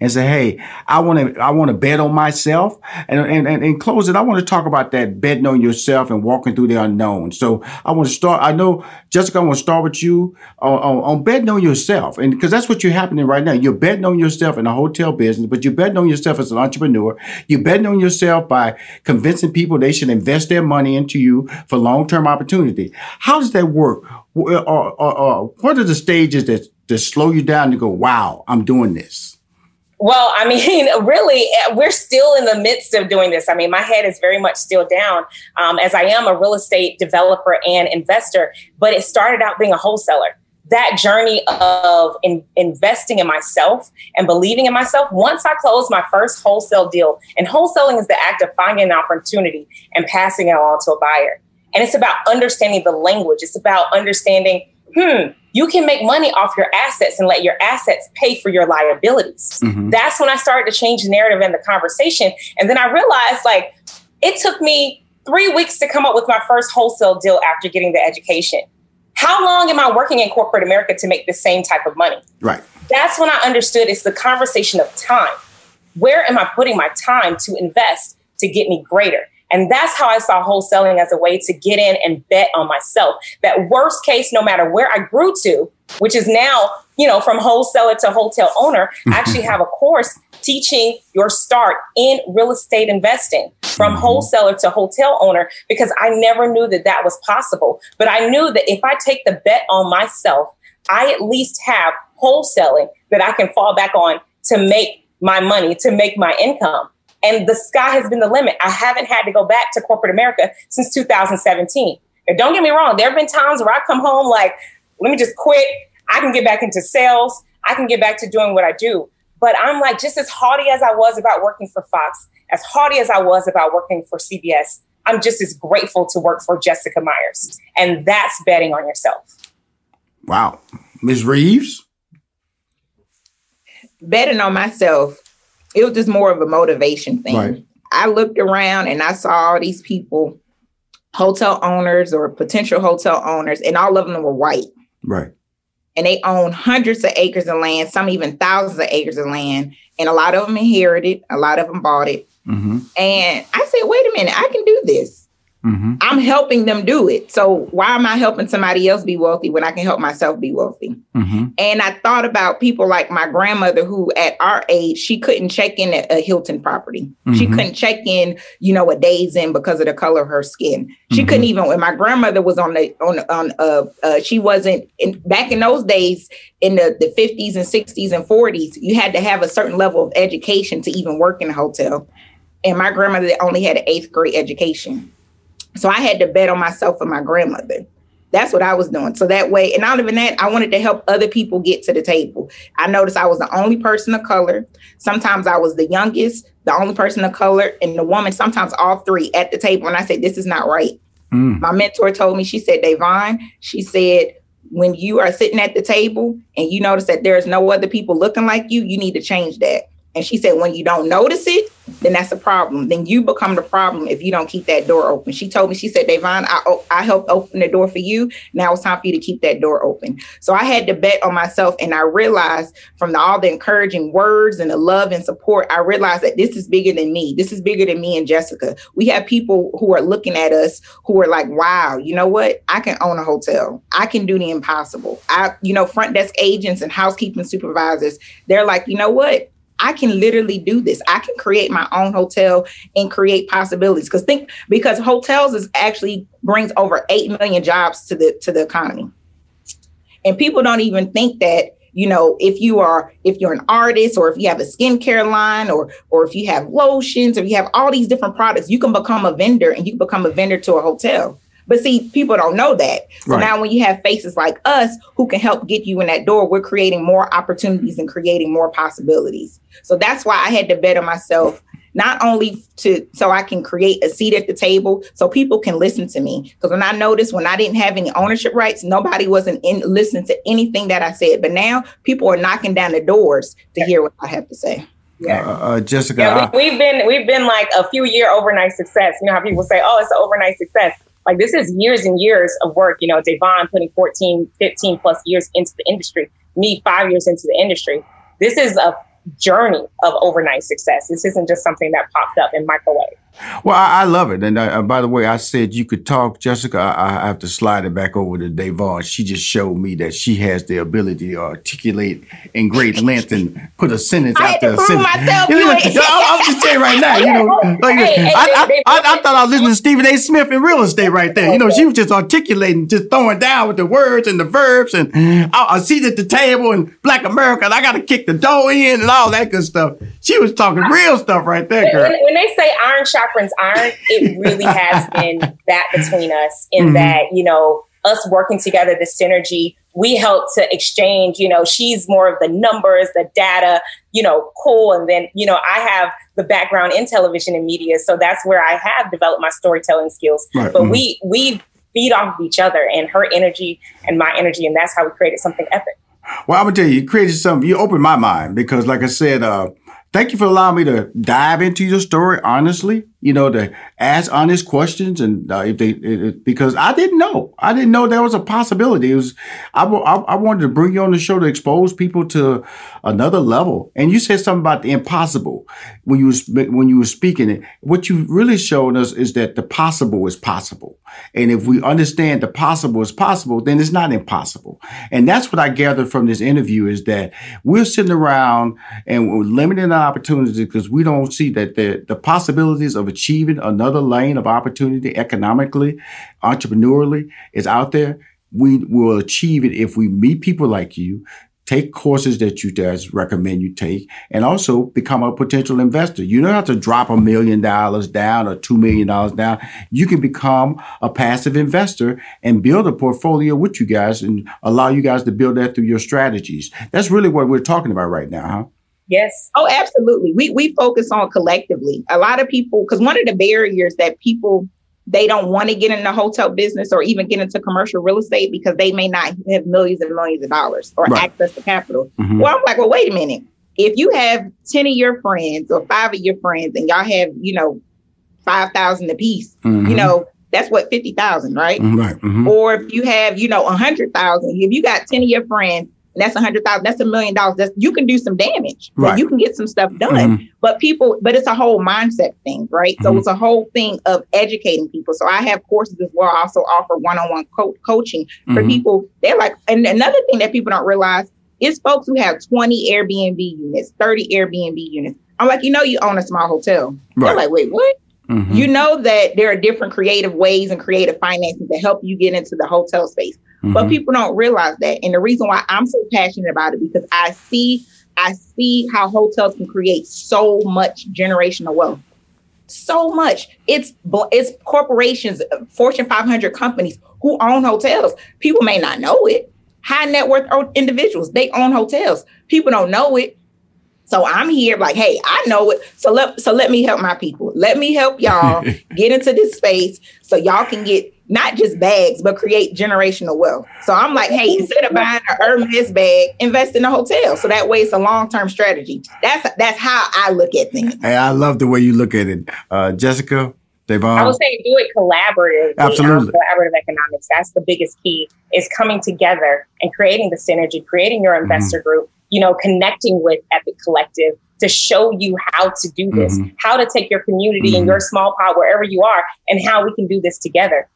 and say, hey, I want to bet on myself. And close it. I want to talk about that betting on yourself and walking through the unknown. So I want to start. I know, Jessica, I want to start with you on betting on yourself. And because that's what you're happening right now. You're betting on yourself in the hotel business, but you're betting on yourself as an entrepreneur. You're betting on yourself by convincing people they should invest their money into you for long-term opportunity. How does that work? Or what are the stages that slow you down to go, wow, I'm doing this? Well, I mean, really, we're still in the midst of doing this. I mean, my head is very much still down, as I am a real estate developer and investor, but it started out being a wholesaler. That journey of investing in myself and believing in myself. Once I closed my first wholesale deal, and wholesaling is the act of finding an opportunity and passing it on to a buyer. And it's about understanding the language. It's about understanding, you can make money off your assets and let your assets pay for your liabilities. Mm-hmm. That's when I started to change the narrative and the conversation. And then I realized, like, it took me 3 weeks to come up with my first wholesale deal after getting the education. How long am I working in corporate America to make the same type of money? Right. That's when I understood it's the conversation of time. Where am I putting my time to invest to get me greater? And that's how I saw wholesaling as a way to get in and bet on myself. That worst case, no matter where I grew to, which is now, from wholesaler to hotel owner, I actually have a course teaching your start in real estate investing from wholesaler to hotel owner, because I never knew that was possible. But I knew that if I take the bet on myself, I at least have wholesaling that I can fall back on to make my money, to make my income. And the sky has been the limit. I haven't had to go back to corporate America since 2017. Now, don't get me wrong. There have been times where I come home like, let me just quit. I can get back into sales. I can get back to doing what I do. But I'm like, just as haughty as I was about working for Fox, as haughty as I was about working for CBS, I'm just as grateful to work for Jessica Myers. And that's betting on yourself. Wow. Ms. Reaves? Betting on myself. It was just more of a motivation thing. Right. I looked around and I saw all these people, hotel owners or potential hotel owners, and all of them were white. Right. And they own hundreds of acres of land, some even thousands of acres of land. And a lot of them inherited, a lot of them bought it. Mm-hmm. And I said, wait a minute, I can do this. Mm-hmm. I'm helping them do it. So why am I helping somebody else be wealthy when I can help myself be wealthy? Mm-hmm. And I thought about people like my grandmother, who at our age, she couldn't check in at a Hilton property. Mm-hmm. She couldn't check in, a day's in because of the color of her skin. She couldn't even, when my grandmother was she wasn't back in those days in the 50s and 60s and 40s, you had to have a certain level of education to even work in a hotel. And my grandmother only had an 8th grade education. So I had to bet on myself and my grandmother. That's what I was doing. So that way, and not even that, I wanted to help other people get to the table. I noticed I was the only person of color. Sometimes I was the youngest, the only person of color, and the woman, sometimes all three at the table. And I said, this is not right. Mm. My mentor told me, she said, Davonne, she said, when you are sitting at the table and you notice that there's no other people looking like you, you need to change that. And she said, when you don't notice it, then that's a problem. Then you become the problem if you don't keep that door open. She told me, she said, Davonne, I helped open the door for you. Now it's time for you to keep that door open. So I had to bet on myself. And I realized from all the encouraging words and the love and support, I realized that this is bigger than me. This is bigger than me and Jessica. We have people who are looking at us who are like, wow, you know what? I can own a hotel. I can do the impossible. Front desk agents and housekeeping supervisors, they're like, you know what? I can literally do this. I can create my own hotel and create possibilities. Because hotels is actually brings over 8 million jobs to the economy. And people don't even think that, if you're an artist or if you have a skincare line or if you have lotions or you have all these different products, you can become a vendor and you can become a vendor to a hotel. But see, people don't know that. So right. Now when you have faces like us who can help get you in that door, we're creating more opportunities and creating more possibilities. So that's why I had to bet on myself, not only so I can create a seat at the table so people can listen to me. Because when I noticed when I didn't have any ownership rights, nobody wasn't listening to anything that I said. But now people are knocking down the doors to hear what I have to say. Yeah. Jessica. Yeah, we've been like a few year overnight success. You know how people say, oh, it's an overnight success. Like, this is years and years of work. Davonne putting 14, 15 plus years into the industry, me 5 years into the industry. This is a journey of overnight success. This isn't just something that popped up in microwave. Well, I love it. And by the way, I said you could talk, Jessica. I have to slide it back over to Davonne. She just showed me that she has the ability to articulate in great length and put a sentence after a sentence. I'm just telling you right now, you know, like I thought I was listening to Stephen A. Smith in real estate right there. You know, she was just articulating, just throwing down with the words and the verbs. And I sit at the table in Black America, and I got to kick the door in and all that good stuff. She was talking real stuff right there, girl. When they say iron sharpens iron, it really has been that between us in that, you know, us working together, the synergy, we help to exchange, you know, she's more of the numbers, the data, you know, cool. And then, you know, I have the background in television and media. So that's where I have developed my storytelling skills. Right. But we feed off of each other and her energy and my energy. And that's how we created something epic. Well, I'm going to tell you, you created something, you opened my mind because like I said, thank you for allowing me to dive into your story honestly, you know, to ask honest questions. And because I didn't know there was a possibility. It was, I wanted to bring you on the show to expose people to another level. And you said something about the impossible when you were speaking it. What you really showed us is that the possible is possible. And if we understand the possible is possible, then it's not impossible. And that's what I gathered from this interview is that we're sitting around and we're limiting our opportunities because we don't see that the possibilities of achieving another lane of opportunity economically, entrepreneurially is out there. We will achieve it if we meet people like you, take courses that you guys recommend you take, and also become a potential investor. You don't have to drop $1 million down or $2 million down. You can become a passive investor and build a portfolio with you guys and allow you guys to build that through your strategies. That's really what we're talking about right now, huh? Yes. Oh, absolutely. We focus on collectively. A lot of people, because one of the barriers that people, they don't want to get in the hotel business or even get into commercial real estate because they may not have millions and millions of dollars or access to capital. Mm-hmm. Well, I'm like, well, wait a minute. If you have 10 of your friends or 5 of your friends and y'all have, you know, 5,000 apiece, you know, that's what, 50,000, right? Right. Mm-hmm. Or if you have, you know, 100,000, if you got 10 of your friends, and that's $100,000. That's $1 million. That's, you can do some damage. Right. You can get some stuff done. Mm-hmm. But it's a whole mindset thing, right? Mm-hmm. So it's a whole thing of educating people. So I have courses as well. I also offer one-on-one coaching for people. They're like, and another thing that people don't realize is folks who have 20 Airbnb units, 30 Airbnb units. I'm like, you know, you own a small hotel. Right. They're like, wait, what? Mm-hmm. You know that there are different creative ways and creative financing to help you get into the hotel space. Mm-hmm. But people don't realize that. And the reason why I'm so passionate about it, because I see how hotels can create so much generational wealth. So much. It's corporations, Fortune 500 companies who own hotels. People may not know it. High net worth individuals, they own hotels. People don't know it. So I'm here like, hey, I know it. So let me help my people. Let me help y'all get into this space so y'all can get not just bags, but create generational wealth. So I'm like, hey, instead of buying an Hermes bag, invest in a hotel. So that way it's a long-term strategy. That's how I look at things. Hey, I love the way you look at it. Jessica, Davonne? I would say do it collaboratively. Absolutely. Collaborative economics. That's the biggest key is coming together and creating the synergy, creating your investor group, you know, connecting with Epiq Collective to show you how to do this, how to take your community and your small pod, wherever you are, and how we can do this together.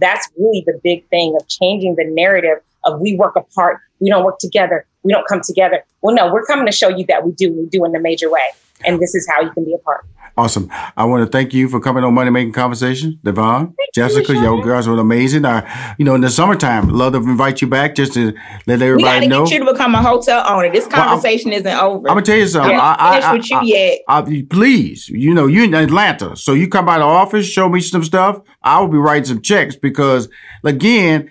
That's really the big thing of changing the narrative of we work apart, we don't work together, we don't come together. Well, no, we're coming to show you that we do in a major way. And this is how you can be a part. Awesome. I want to thank you for coming on Money Making Conversations, Davonne, Jessica. Your girls were amazing. You know, in the summertime, love to invite you back just to let everybody know. We got to get you to become a hotel owner. This conversation isn't over. I'm gonna tell you something. Please, you know, you're in Atlanta, so you come by the office, show me some stuff. I will be writing some checks because, again,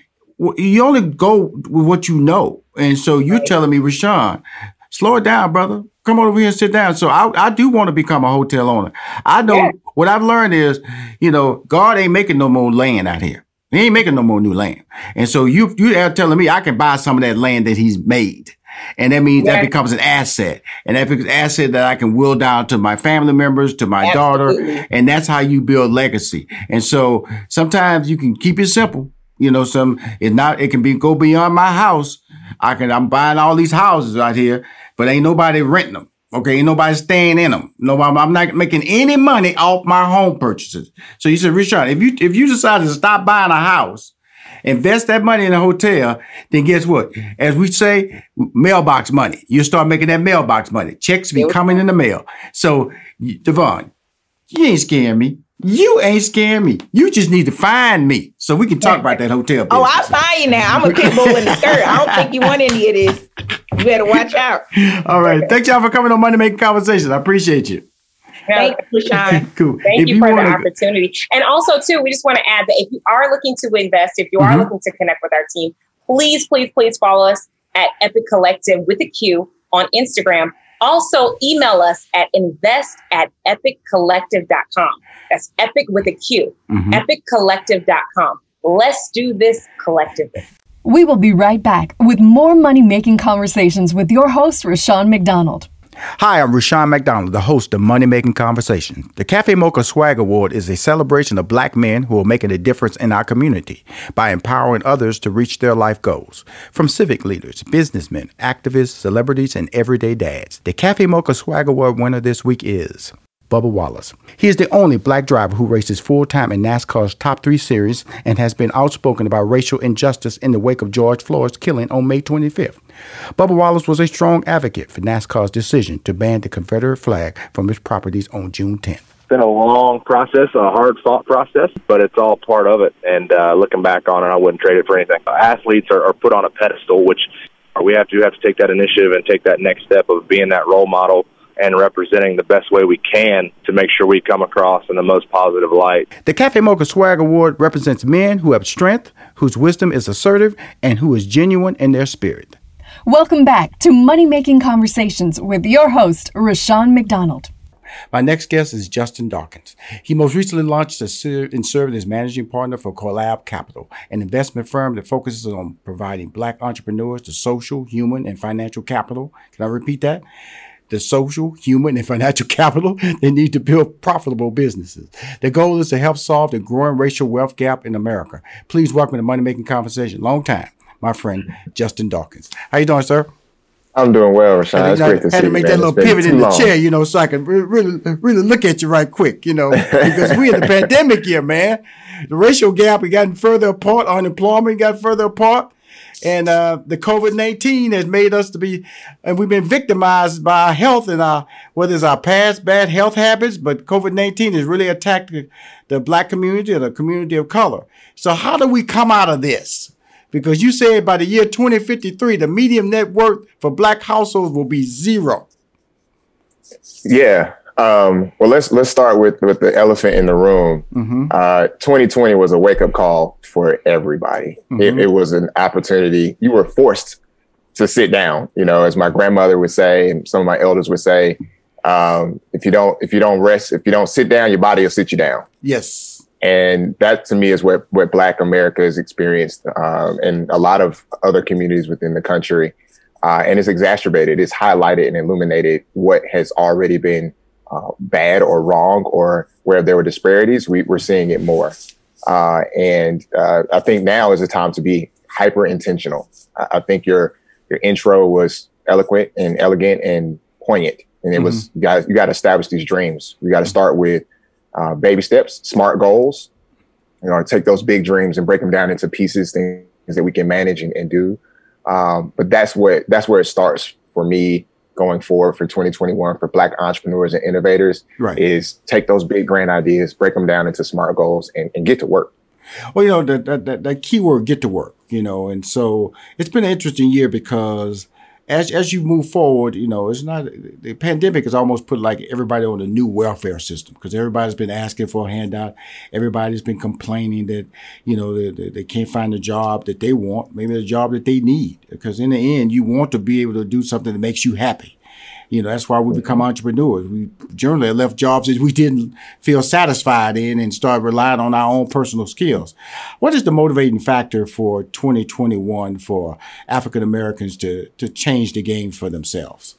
you only go with what you know. And so you're telling me, Rushion, slow it down, brother. Come over here and sit down. So I do want to become a hotel owner. I know what I've learned is, you know, God ain't making no more land out here. He ain't making no more new land. And so you are telling me I can buy some of that land that he's made. And that means that becomes an asset. And that becomes an asset that I can will down to my family members, to my daughter. And that's how you build legacy. And so sometimes you can keep it simple. You know, it can be go beyond my house. I'm buying all these houses out here, but ain't nobody renting them. Okay, ain't nobody staying in them. Nobody, I'm not making any money off my home purchases. So you said, Richard, if you decide to stop buying a house, invest that money in a hotel, then guess what? As we say, mailbox money. You start making that mailbox money. Checks be coming in the mail. So, Davonne, you ain't scaring me. You ain't scaring me. You just need to find me so we can talk about that hotel business. Oh, I'll find you now. I'm a pit bull in the skirt. I don't think you want any of this. You better watch out. All right. Thanks, y'all, for coming on Money Making Conversations. I appreciate you. Thank you, Rushion. Cool. Thank you for the opportunity. And also, too, we just want to add that if you are looking to invest, if you are looking to connect with our team, please, please, please follow us at Epiq Collective with a Q on Instagram. Also, email us at invest@epiqcollective.com. That's Epiq with a Q, epiqcollective.com. Let's do this collectively. We will be right back with more Money-Making Conversations with your host, Rushion McDonald. Hi, I'm Rushion McDonald, the host of Money Making Conversations. The Cafe Mocha Swag Award is a celebration of black men who are making a difference in our community by empowering others to reach their life goals. From civic leaders, businessmen, activists, celebrities, and everyday dads, the Cafe Mocha Swag Award winner this week is Bubba Wallace. He is the only black driver who races full-time in NASCAR's Top 3 Series and has been outspoken about racial injustice in the wake of George Floyd's killing on May 25th. Bubba Wallace was a strong advocate for NASCAR's decision to ban the Confederate flag from its properties on June 10th. It's been a long process, a hard-fought process, but it's all part of it. And looking back on it, I wouldn't trade it for anything. Athletes are put on a pedestal, which we have to take that initiative and take that next step of being that role model and representing the best way we can to make sure we come across in the most positive light. The Cafe Mocha Swag Award represents men who have strength, whose wisdom is assertive, and who is genuine in their spirit. Welcome back to Money Making Conversations with your host, Rushion McDonald. My next guest is Justin Dawkins. He most recently launched and served as managing partner for Collab Capital, an investment firm that focuses on providing black entrepreneurs the social, human, and financial capital. Can I repeat that? The social, human, and financial capital they need to build profitable businesses. The goal is to help solve the growing racial wealth gap in America. Please welcome to Money Making Conversation, long time, my friend, Justin Dawkins. How you doing, sir? I'm doing well, Rushion. It's great to see you. I had to make that little pivot in the chair, you know, so I can really look at you right quick, you know, because we're in the pandemic year, man. The racial gap has gotten further apart. Unemployment got further apart. And the COVID-19 has made us to be, and we've been victimized by our health and our, whether it's our past bad health habits, but COVID-19 has really attacked the black community or the community of color. So how do we come out of this? Because you said by the year 2053, the median net worth for black households will be zero. Yeah. Well, let's start with the elephant in the room. 2020 was a wake-up call for everybody. It was an opportunity. You were forced to sit down, you know, as my grandmother would say, and some of my elders would say, if you don't rest, if you don't sit down, your body will sit you down. Yes. And that to me is what Black America has experienced, and a lot of other communities within the country. And it's exacerbated, it's highlighted and illuminated what has already been bad or wrong, or where there were disparities, we're seeing it more. And I think now is the time to be hyper intentional. I think your intro was eloquent and elegant and poignant. And it was, you got to establish these dreams. You got to start with baby steps, smart goals, you know, take those big dreams and break them down into pieces, things that we can manage and do. But that's where it starts for me. Going forward for 2021 for Black entrepreneurs and innovators, right, is take those big grand ideas, break them down into smart goals, and get to work. Well, you know, that key word, get to work, you know, and so it's been an interesting year because as you move forward, you know, it's not, the pandemic has almost put like everybody on a new welfare system because everybody's been asking for a handout. Everybody's been complaining that, you know, they can't find a job that they want, maybe a job that they need, because in the end, you want to be able to do something that makes you happy. You know, that's why we become entrepreneurs. We generally left jobs that we didn't feel satisfied in and started relying on our own personal skills. What is the motivating factor for 2021 for African Americans to change the game for themselves?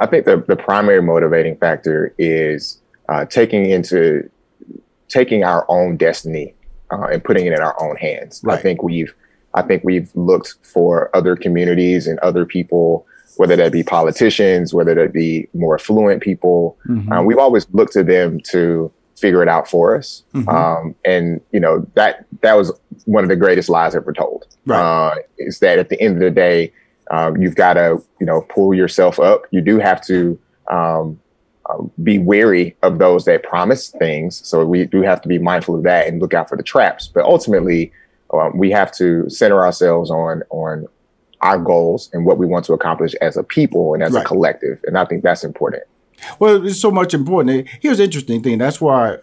I think the primary motivating factor is taking our own destiny and putting it in our own hands. Right. I think we've looked for other communities and other people whether that be politicians, whether that be more affluent people. Mm-hmm. We've always looked to them to figure it out for us. Mm-hmm. And, you know, that was one of the greatest lies ever told, right. Is that at the end of the day, you've got to, you know, pull yourself up. You do have to be wary of those that promise things. So we do have to be mindful of that and look out for the traps. But ultimately, we have to center ourselves on our goals and what we want to accomplish as a people and as right. a collective. And I think that's important. Well, it's so much important. Here's an interesting thing. That's why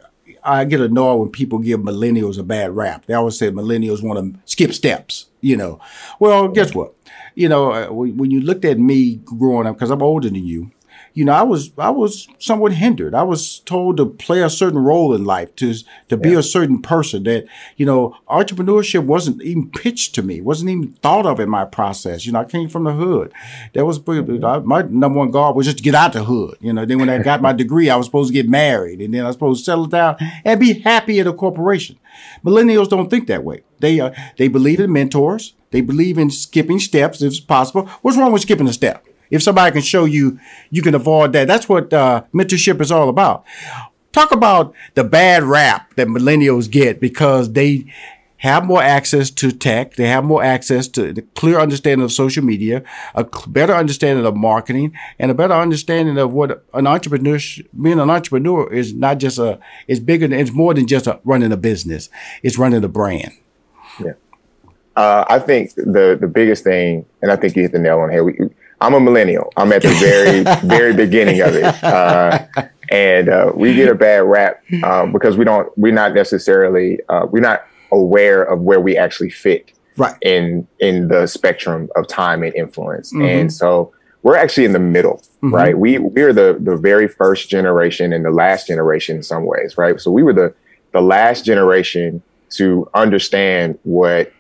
I get annoyed when people give millennials a bad rap. They always say millennials want to skip steps, you know. Well, guess what? You know, when you looked at me growing up, because I'm older than you, you know, I was somewhat hindered. I was told to play a certain role in life, to be a certain person that, you know, entrepreneurship wasn't even pitched to me, wasn't even thought of in my process. You know, I came from the hood. That was my number one guard was just to get out the hood. You know, then when I got my degree, I was supposed to get married, and then I was supposed to settle down and be happy at a corporation. Millennials don't think that way. They believe in mentors. They believe in skipping steps if possible. What's wrong with skipping a step? If somebody can show you, you can avoid that. That's what mentorship is all about. Talk about the bad rap that millennials get because they have more access to tech. They have more access to the clear understanding of social media, a better understanding of marketing, and a better understanding of what being an entrepreneur is not just it's bigger than, it's more than just running a business. It's running a brand. Yeah. I think the biggest thing, and I think you hit the nail on the head. I'm a millennial. I'm at the very, very beginning of it. And we get a bad rap because we're not aware of where we actually fit right. in the spectrum of time and influence. Mm-hmm. And so we're actually in the middle, mm-hmm. right? We're the very first generation and the last generation in some ways, right? So we were the last generation to understand what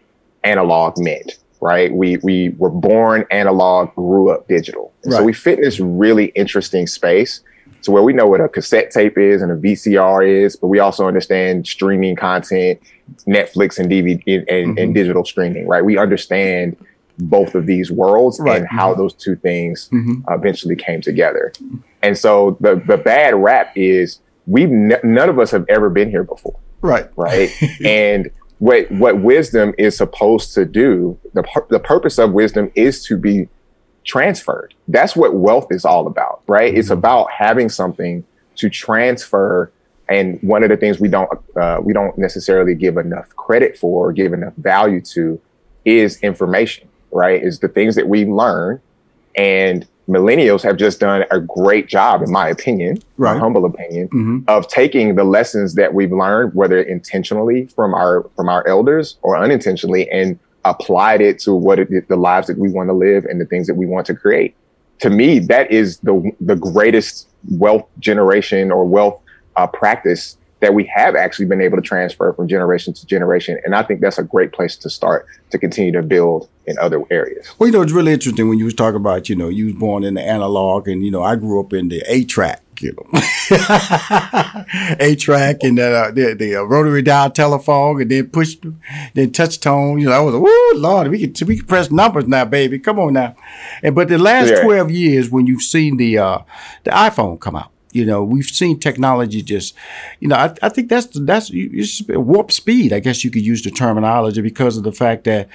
analog meant. Right. We were born analog, grew up digital. Right. So we fit in this really interesting space to where we know what a cassette tape is and a VCR is, but we also understand streaming content, Netflix and DVD and digital streaming. Right. We understand both of these worlds right. and how those two things eventually came together. And so the bad rap is none of us have ever been here before. Right. Right. And what wisdom is supposed to do, the purpose of wisdom is to be transferred. That's what wealth is all about, right? Mm-hmm. It's about having something to transfer. And one of the things we don't necessarily give enough credit for or give enough value to is information, right? Is the things that we learn. And millennials have just done a great job, in my opinion, right. my humble opinion, of taking the lessons that we've learned, whether intentionally from our elders or unintentionally, and applied it to the lives that we want to live and the things that we want to create. To me, that is the greatest wealth generation or wealth practice that we have actually been able to transfer from generation to generation. And I think that's a great place to start to continue to build in other areas. Well, you know, it's really interesting when you was talking about, you know, you was born in the analog and, you know, I grew up in the 8-track, you know, 8-track and the rotary dial telephone and then touch tone. You know, I was like, oh, Lord, we can press numbers now, baby. Come on now. But the last 12 years when you've seen the iPhone come out, you know, we've seen technology just, you know, I think that's it's warp speed. I guess you could use the terminology because of the fact that,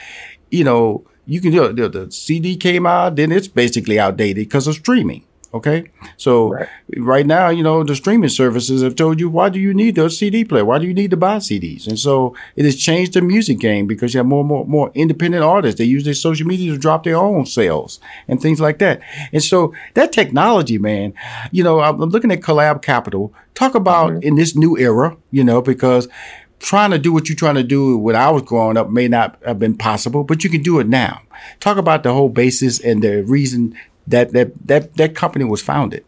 you know, you can do the CD came out, then it's basically outdated because of streaming. OK, so right now, you know, the streaming services have told you, why do you need a CD player? Why do you need to buy CDs? And so it has changed the music game because you have more independent artists. They use their social media to drop their own sales and things like that. And so that technology, man, you know, I'm looking at Collab Capital. Talk about in this new era, you know, because trying to do what you're trying to do when I was growing up may not have been possible, but you can do it now. Talk about the whole basis and the reason that company was founded.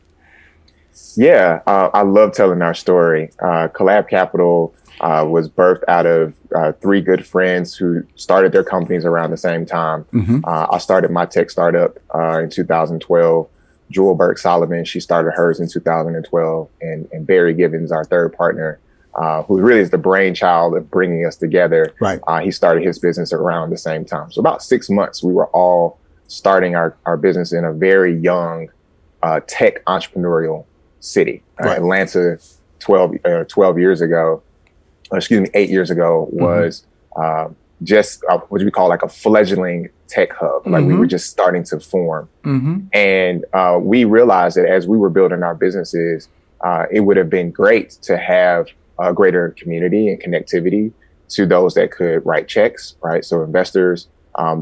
Yeah, I love telling our story. Collab Capital was birthed out of three good friends who started their companies around the same time. I started my tech startup in 2012. Jewel Burke Solomon, she started hers in 2012. And Barry Givens, our third partner, who really is the brainchild of bringing us together. Right. He started his business around the same time. So about 6 months, we were all starting our business in a very young tech entrepreneurial city. Right. Atlanta 8 years ago was just what we call like a fledgling tech hub. Like we were just starting to form. And we realized that as we were building our businesses, it would have been great to have a greater community and connectivity to those that could write checks, right? So investors,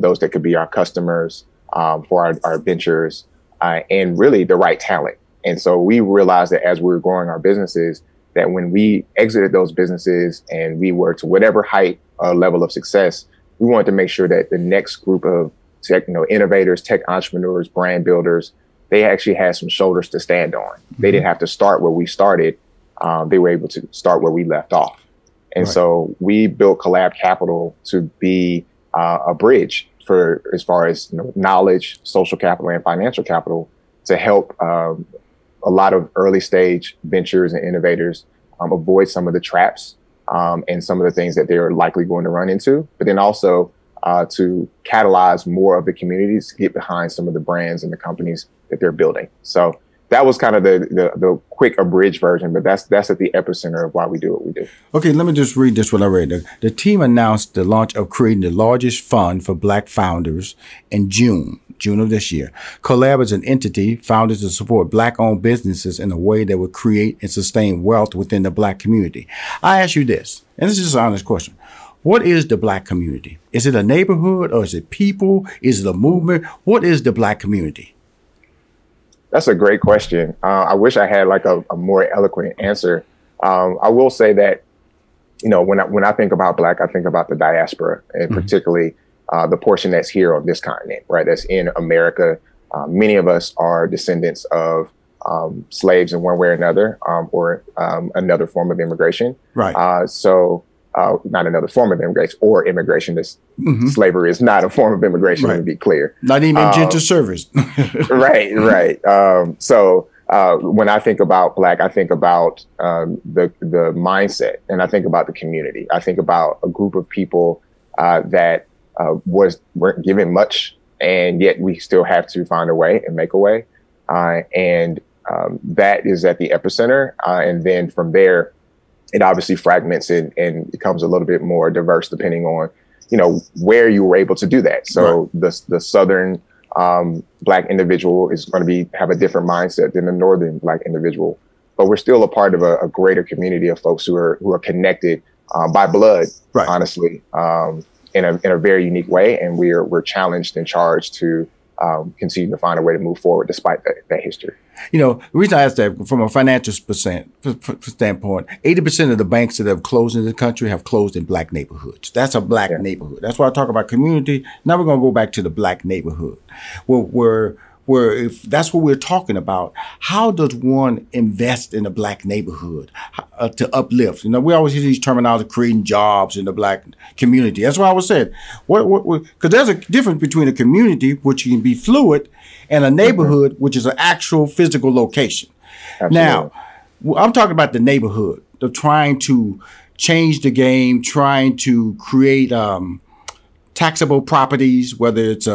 those that could be our customers for our ventures, and really the right talent. And so we realized that as we were growing our businesses, that when we exited those businesses and we were to whatever height or level of success, we wanted to make sure that the next group of tech, innovators, tech entrepreneurs, brand builders, they actually had some shoulders to stand on. They didn't have to start where we started. They were able to start where we left off. And so we built Collab Capital to be a bridge for, as far as knowledge, social capital, and financial capital to help a lot of early stage ventures and innovators avoid some of the traps and some of the things that they're likely going to run into, but then also to catalyze more of the communities to get behind some of the brands and the companies that they're building. So that was kind of the quick abridged version, but that's at the epicenter of why we do what we do. Okay, let me just read this what I read. The team announced the launch of creating the largest fund for Black founders in June of this year. Collab is an entity founded to support Black-owned businesses in a way that would create and sustain wealth within the Black community. I ask you this, and this is an honest question. What is the Black community? Is it a neighborhood, or is it people? Is it a movement? What is the Black community? That's a great question. I wish I had like a more eloquent answer. I will say that, when I think about Black, I think about the diaspora, and particularly the portion that's here on this continent, right? That's in America. Many of us are descendants of slaves in one way or another, or another form of immigration. Right. So not another form of immigration or immigration. This slavery is not a form of immigration, to be clear. Not even indentured service. Right. So when I think about Black, I think about the mindset, and I think about the community. I think about a group of people that weren't given much, and yet we still have to find a way and make a way. And that is at the epicenter. And then from there, it obviously fragments and becomes a little bit more diverse depending on, where you were able to do that. So the Southern Black individual is going to have a different mindset than the Northern Black individual, but we're still a part of a greater community of folks who are connected by blood, honestly, in a very unique way, and we're challenged and charged to continue to find a way to move forward despite that history. The reason I asked that, from a financial standpoint, 80% of the banks that have closed in the country have closed in Black neighborhoods. That's a Black neighborhood. That's why I talk about community. Now we're going to go back to the Black neighborhood. Where if that's what we're talking about, how does one invest in a Black neighborhood to uplift? We always hear these terminology, creating jobs in the Black community. That's why I was saying, because there's a difference between a community, which can be fluid, and a neighborhood, which is an actual physical location. Absolutely. Now, I'm talking about the neighborhood, of trying to change the game, trying to create taxable properties, whether it's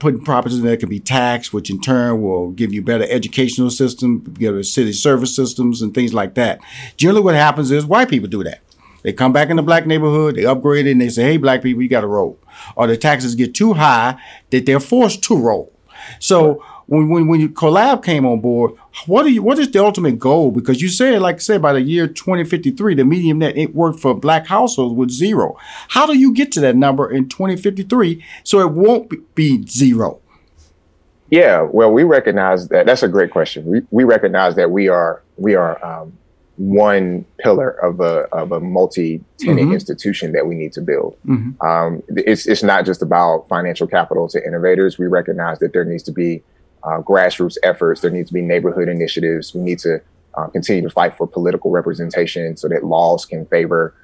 putting properties in there that can be taxed, which in turn will give you better educational system, better city service systems, and things like that. Generally what happens is white people do that. They come back in the Black neighborhood, they upgrade it, and they say, hey, Black people, you got to roll. Or the taxes get too high that they're forced to roll. So when Collab came on board, what is the ultimate goal? Because you said, like I said, by the year 2053, the median net it worked for Black households was zero. How do you get to that number in 2053 so it won't be zero? Yeah, well, we recognize that. That's a great question. We recognize that we are one pillar of a multi-tenant institution that we need to build. It's not just about financial capital to innovators. We recognize that there needs to be grassroots efforts. There needs to be neighborhood initiatives. We need to continue to fight for political representation so that laws can favor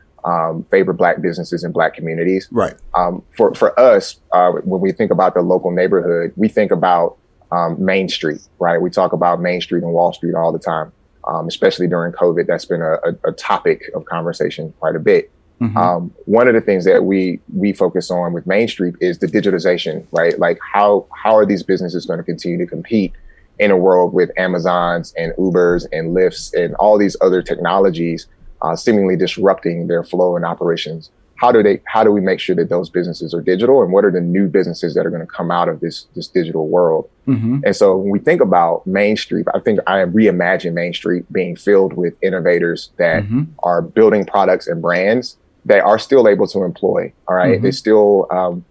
Black businesses and Black communities. Right. For us, when we think about the local neighborhood, we think about Main Street, right? We talk about Main Street and Wall Street all the time, especially during COVID. That's been a topic of conversation quite a bit. Mm-hmm. One of the things that we focus on with Main Street is the digitization, right? Like how are these businesses going to continue to compete in a world with Amazons and Ubers and Lyfts and all these other technologies seemingly disrupting their flow and operations? How do we make sure that those businesses are digital, and what are the new businesses that are going to come out of this digital world? Mm-hmm. And so when we think about Main Street, I think I reimagine Main Street being filled with innovators that mm-hmm. are building products and brands that are still able to employ. All right. Mm-hmm. They still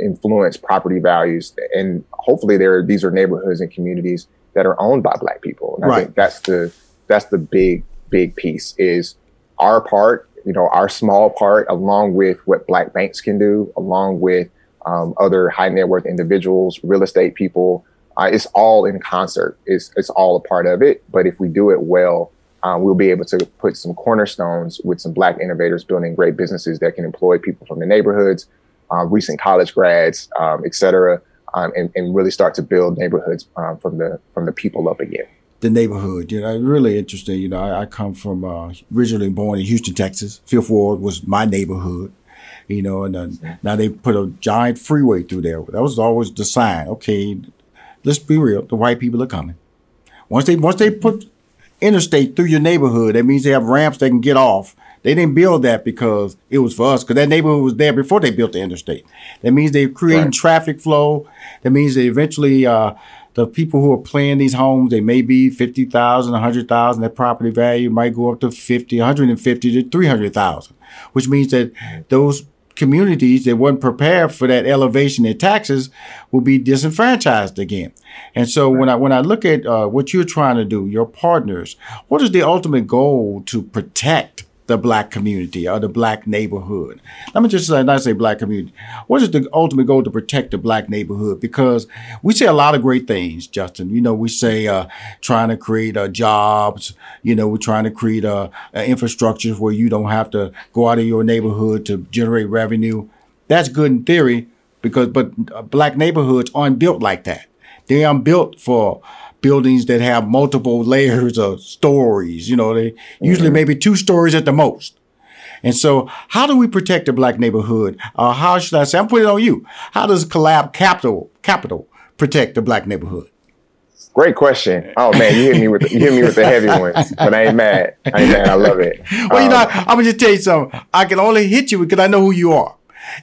influence property values. And hopefully these are neighborhoods and communities that are owned by Black people. And right. I think that's the big piece is our part. You know, our small part, along with what Black banks can do, along with other high net worth individuals, real estate people, it's all in concert. It's all a part of it. But if we do it well, we'll be able to put some cornerstones with some Black innovators building great businesses that can employ people from the neighborhoods, recent college grads, et cetera, and really start to build neighborhoods from the people up again. The neighborhood, you know, really interesting. You know, I come from originally born in Houston, Texas. Fifth Ward was my neighborhood, you know, and now they put a giant freeway through there. That was always the sign. Okay, let's be real. The white people are coming. Once they put interstate through your neighborhood, that means they have ramps they can get off. They didn't build that because it was for us, because that neighborhood was there before they built the interstate. That means they're creating right. traffic flow. That means they eventually. The people who are playing these homes, they may be $50,000, $100,000. Their property value might go up to $50,000, $150,000 to $300,000, which means that those communities that weren't prepared for that elevation in taxes will be disenfranchised again. And so right. when I look at what you're trying to do, your partners, what is the ultimate goal to protect the Black community or the Black neighborhood? Let me just not say Black community. What is the ultimate goal to protect the Black neighborhood? Because we say a lot of great things, Justin. You know, we say trying to create jobs. You know, we're trying to create infrastructure where you don't have to go out of your neighborhood to generate revenue. That's good in theory, but Black neighborhoods aren't built like that. They aren't built for buildings that have multiple layers of stories. You know, they usually maybe two stories at the most. And so how do we protect the Black neighborhood? How should I say, I'm putting it on you. How does Collab Capital protect the Black neighborhood? Great question. Oh man, you hit me with the heavy ones, but I ain't mad. I love it. Well, you know, I'm gonna just tell you something. I can only hit you because I know who you are.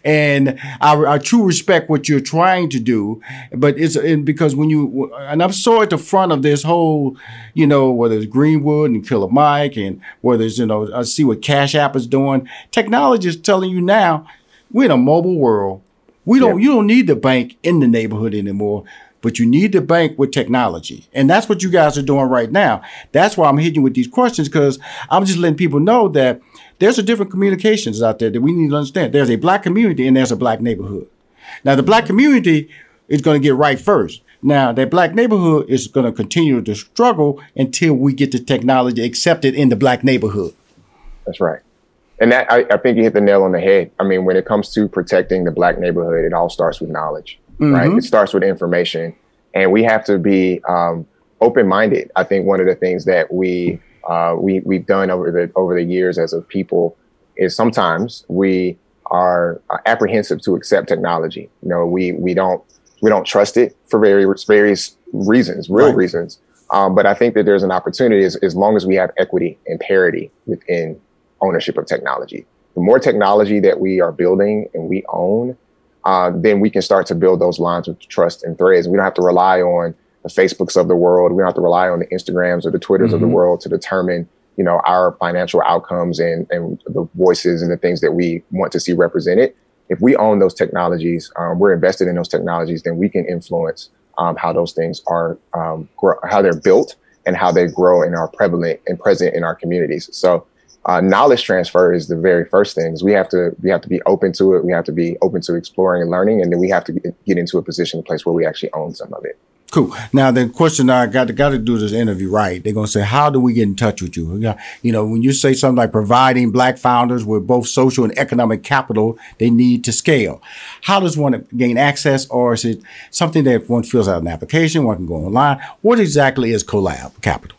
And I truly respect what you're trying to do, but because when you, and I'm so at the front of this whole, you know, whether it's Greenwood and Killer Mike and whether it's, you know, I see what Cash App is doing. Technology is telling you now we're in a mobile world. You don't need the bank in the neighborhood anymore, but you need the bank with technology. And that's what you guys are doing right now. That's why I'm hitting you with these questions, because I'm just letting people know that there's a different communications out there that we need to understand. There's a Black community and there's a Black neighborhood. Now, the Black community is going to get right first. Now, that Black neighborhood is going to continue to struggle until we get the technology accepted in the Black neighborhood. That's right. And that I think you hit the nail on the head. I mean, when it comes to protecting the Black neighborhood, it all starts with knowledge, mm-hmm. right? It starts with information. And we have to be open-minded. I think one of the things that we've done over the years as a people is sometimes we are apprehensive to accept technology. You know, we don't trust it for various reasons, real right. reasons. But I think that there's an opportunity as long as we have equity and parity within ownership of technology. The more technology that we are building and we own, then we can start to build those lines of trust and threads. We don't have to rely on the Facebooks of the world. We don't have to rely on the Instagrams or the Twitters mm-hmm. of the world to determine, you know, our financial outcomes and the voices and the things that we want to see represented. If we own those technologies, we're invested in those technologies, then we can influence how those things are, how they're built and how they grow and are prevalent and present in our communities. So knowledge transfer is the very first thing. We have to be open to it. We have to be open to exploring and learning, and then we have to get into a place where we actually own some of it. Cool. Now, the question I got to do this interview right. They're going to say, how do we get in touch with you? You know, when you say something like providing Black founders with both social and economic capital they need to scale, how does one gain access? Or is it something that one fills out an application, one can go online? What exactly is Collab Capital?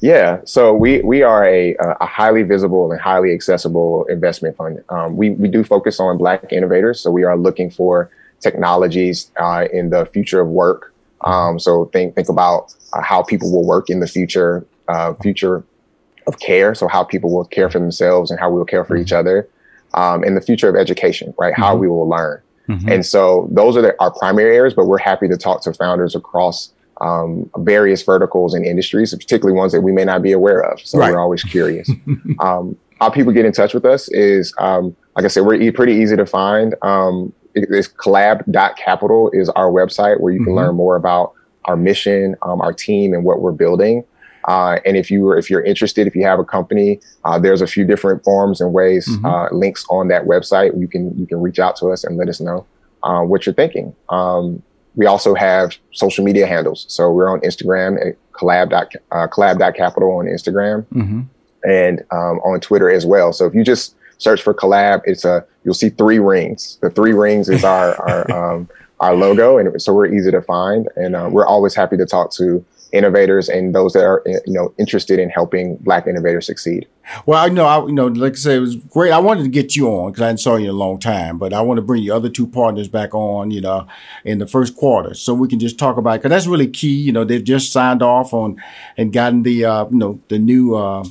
Yeah, so we are a highly visible and highly accessible investment fund. We do focus on Black innovators, so we are looking for technologies in the future of work. So think about how people will work in the future, future of care, so how people will care for themselves and how we will care for each other, and the future of education, right? How we will learn. And so those are our primary areas, but we're happy to talk to founders across various verticals and industries, particularly ones that we may not be aware of. So we're always curious. How people get in touch with us is, like I said, we're pretty easy to find. It's collab.capital is our website where you can learn more about our mission, our team, and what we're building. And if you're interested, if you have a company, there's a few different forms and ways, links on that website. You can reach out to us and let us know what you're thinking. We also have social media handles. So we're on Instagram at collab.capital on Instagram and on Twitter as well. So if you just search for Collab, you'll see three rings. The three rings is our logo, and so we're easy to find. And we're always happy to talk to innovators and those that are interested in helping Black innovators succeed. Well, like I said, it was great. I wanted to get you on because I hadn't saw you in a long time, but I want to bring your other two partners back on, in the first quarter, so we can just talk about it, because that's really key. They've just signed off on and gotten the the new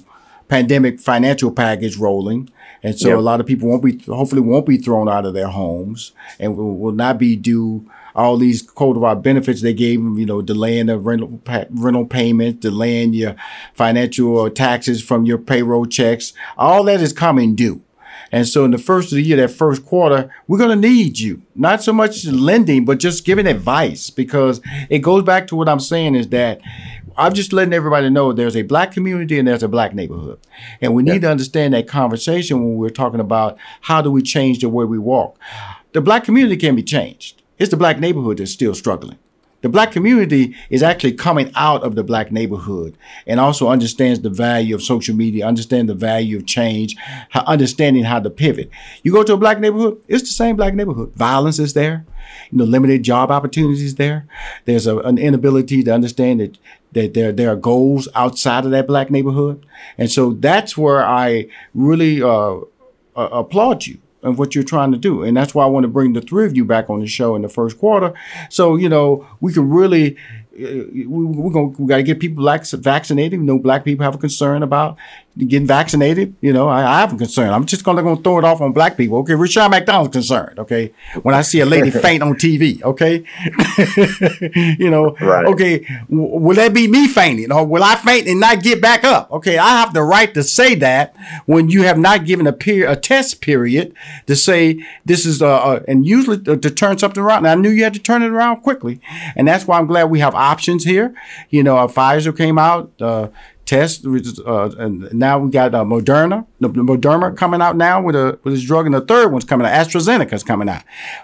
pandemic financial package rolling. And so a lot of people hopefully won't be thrown out of their homes, and will not be due all these quote-unquote benefits they gave them, delaying the rental payment, delaying your financial taxes from your payroll checks. All that is coming due. And so in the first of the year, that first quarter, we're going to need you. Not so much lending, but just giving advice, because it goes back to what I'm saying is that I'm just letting everybody know there's a Black community and there's a Black neighborhood. And we need to understand that conversation when we're talking about how do we change the way we walk. The Black community can be changed. It's the Black neighborhood that's still struggling. The Black community is actually coming out of the Black neighborhood and also understands the value of social media, understand the value of change, understanding how to pivot. You go to a Black neighborhood, it's the same Black neighborhood. Violence is there. Limited job opportunities there. There's an inability to understand that there are goals outside of that Black neighborhood. And so that's where I really applaud you and what you're trying to do. And that's why I want to bring the three of you back on the show in the first quarter. So, we can really, we got to get people vaccinated. Black people have a concern about getting vaccinated. I have a concern. I'm just going to throw it off on Black people. Okay. Rushion McDonald's concerned. Okay. When I see a lady faint on TV. Okay. Right. Okay. Will that be me fainting, or will I faint and not get back up? Okay. I have the right to say that when you have not given a test period to say this is, and usually to turn something around. And I knew you had to turn it around quickly. And that's why I'm glad we have options here. Pfizer came out, and now we got Moderna. The Moderna coming out now with this drug, and the third one's coming out. AstraZeneca's coming out.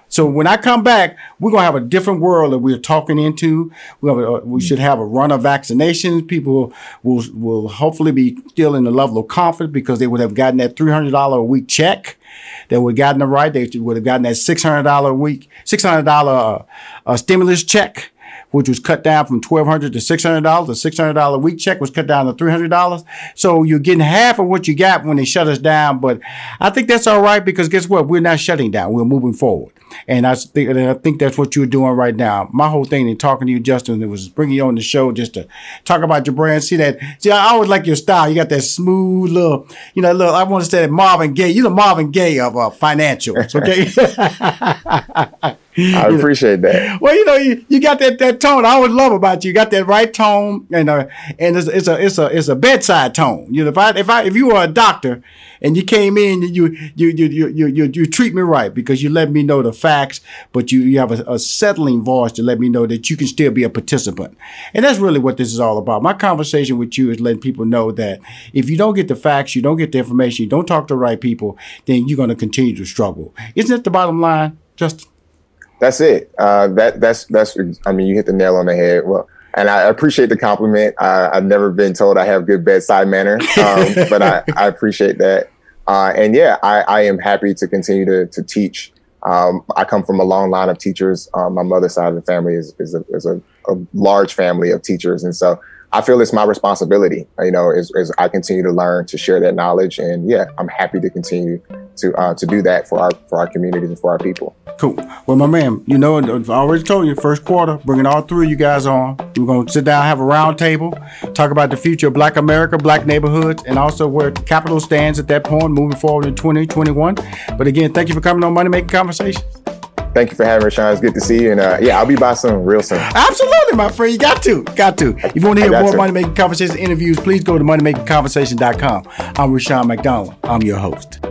So when I come back, we're gonna have a different world that we're talking into. We should have a run of vaccinations. People will hopefully be still in the level of comfort, because they would have gotten that $300 a week check. They would have gotten the right. They would have gotten that $600 a week, $600 stimulus check, which was cut down from $1,200 to $600. The $600 a week check was cut down to $300. So you're getting half of what you got when they shut us down. But I think that's all right, because guess what? We're not shutting down. We're moving forward. And I think that's what you're doing right now. My whole thing in talking to you, Justin, it was bringing you on the show just to talk about your brand. See, I always like your style. You got that smooth little, I want to say that Marvin Gaye. You're the Marvin Gaye of financials, okay? I appreciate that. Well, you got that tone. I always love about you. You got that right tone, and it's a bedside tone. If you were a doctor and you came in, you treat me right, because you let me know the facts, but you have a settling voice to let me know that you can still be a participant. And that's really what this is all about. My conversation with you is letting people know that if you don't get the facts, you don't get the information, you don't talk to the right people, then you're going to continue to struggle. Isn't that the bottom line, Justin? That's it. You hit the nail on the head. Well, and I appreciate the compliment. I've never been told I have good bedside manner, but I appreciate that. And yeah, I am happy to continue to teach. I come from a long line of teachers. My mother's side of the family is a large family of teachers. And so I feel it's my responsibility, you know, as I continue to learn, to share that knowledge. And yeah, I'm happy to continue to do that for our communities and for our people. Cool. Well, my man, you know, I've already told you, first quarter, bringing all three of you guys on. We're going to sit down, have a round table, talk about the future of Black America, Black neighborhoods, and also where capital stands at that point, moving forward in 2021. But again, thank you for coming on Money Making Conversations. Thank you for having me, Sean. It's good to see you. And yeah, I'll be by soon, real soon. Absolutely, my friend. You got to. Got to. If you want to hear more Money Making Conversations interviews, please go to moneymakingconversation.com. I'm Rushion McDonald. I'm your host.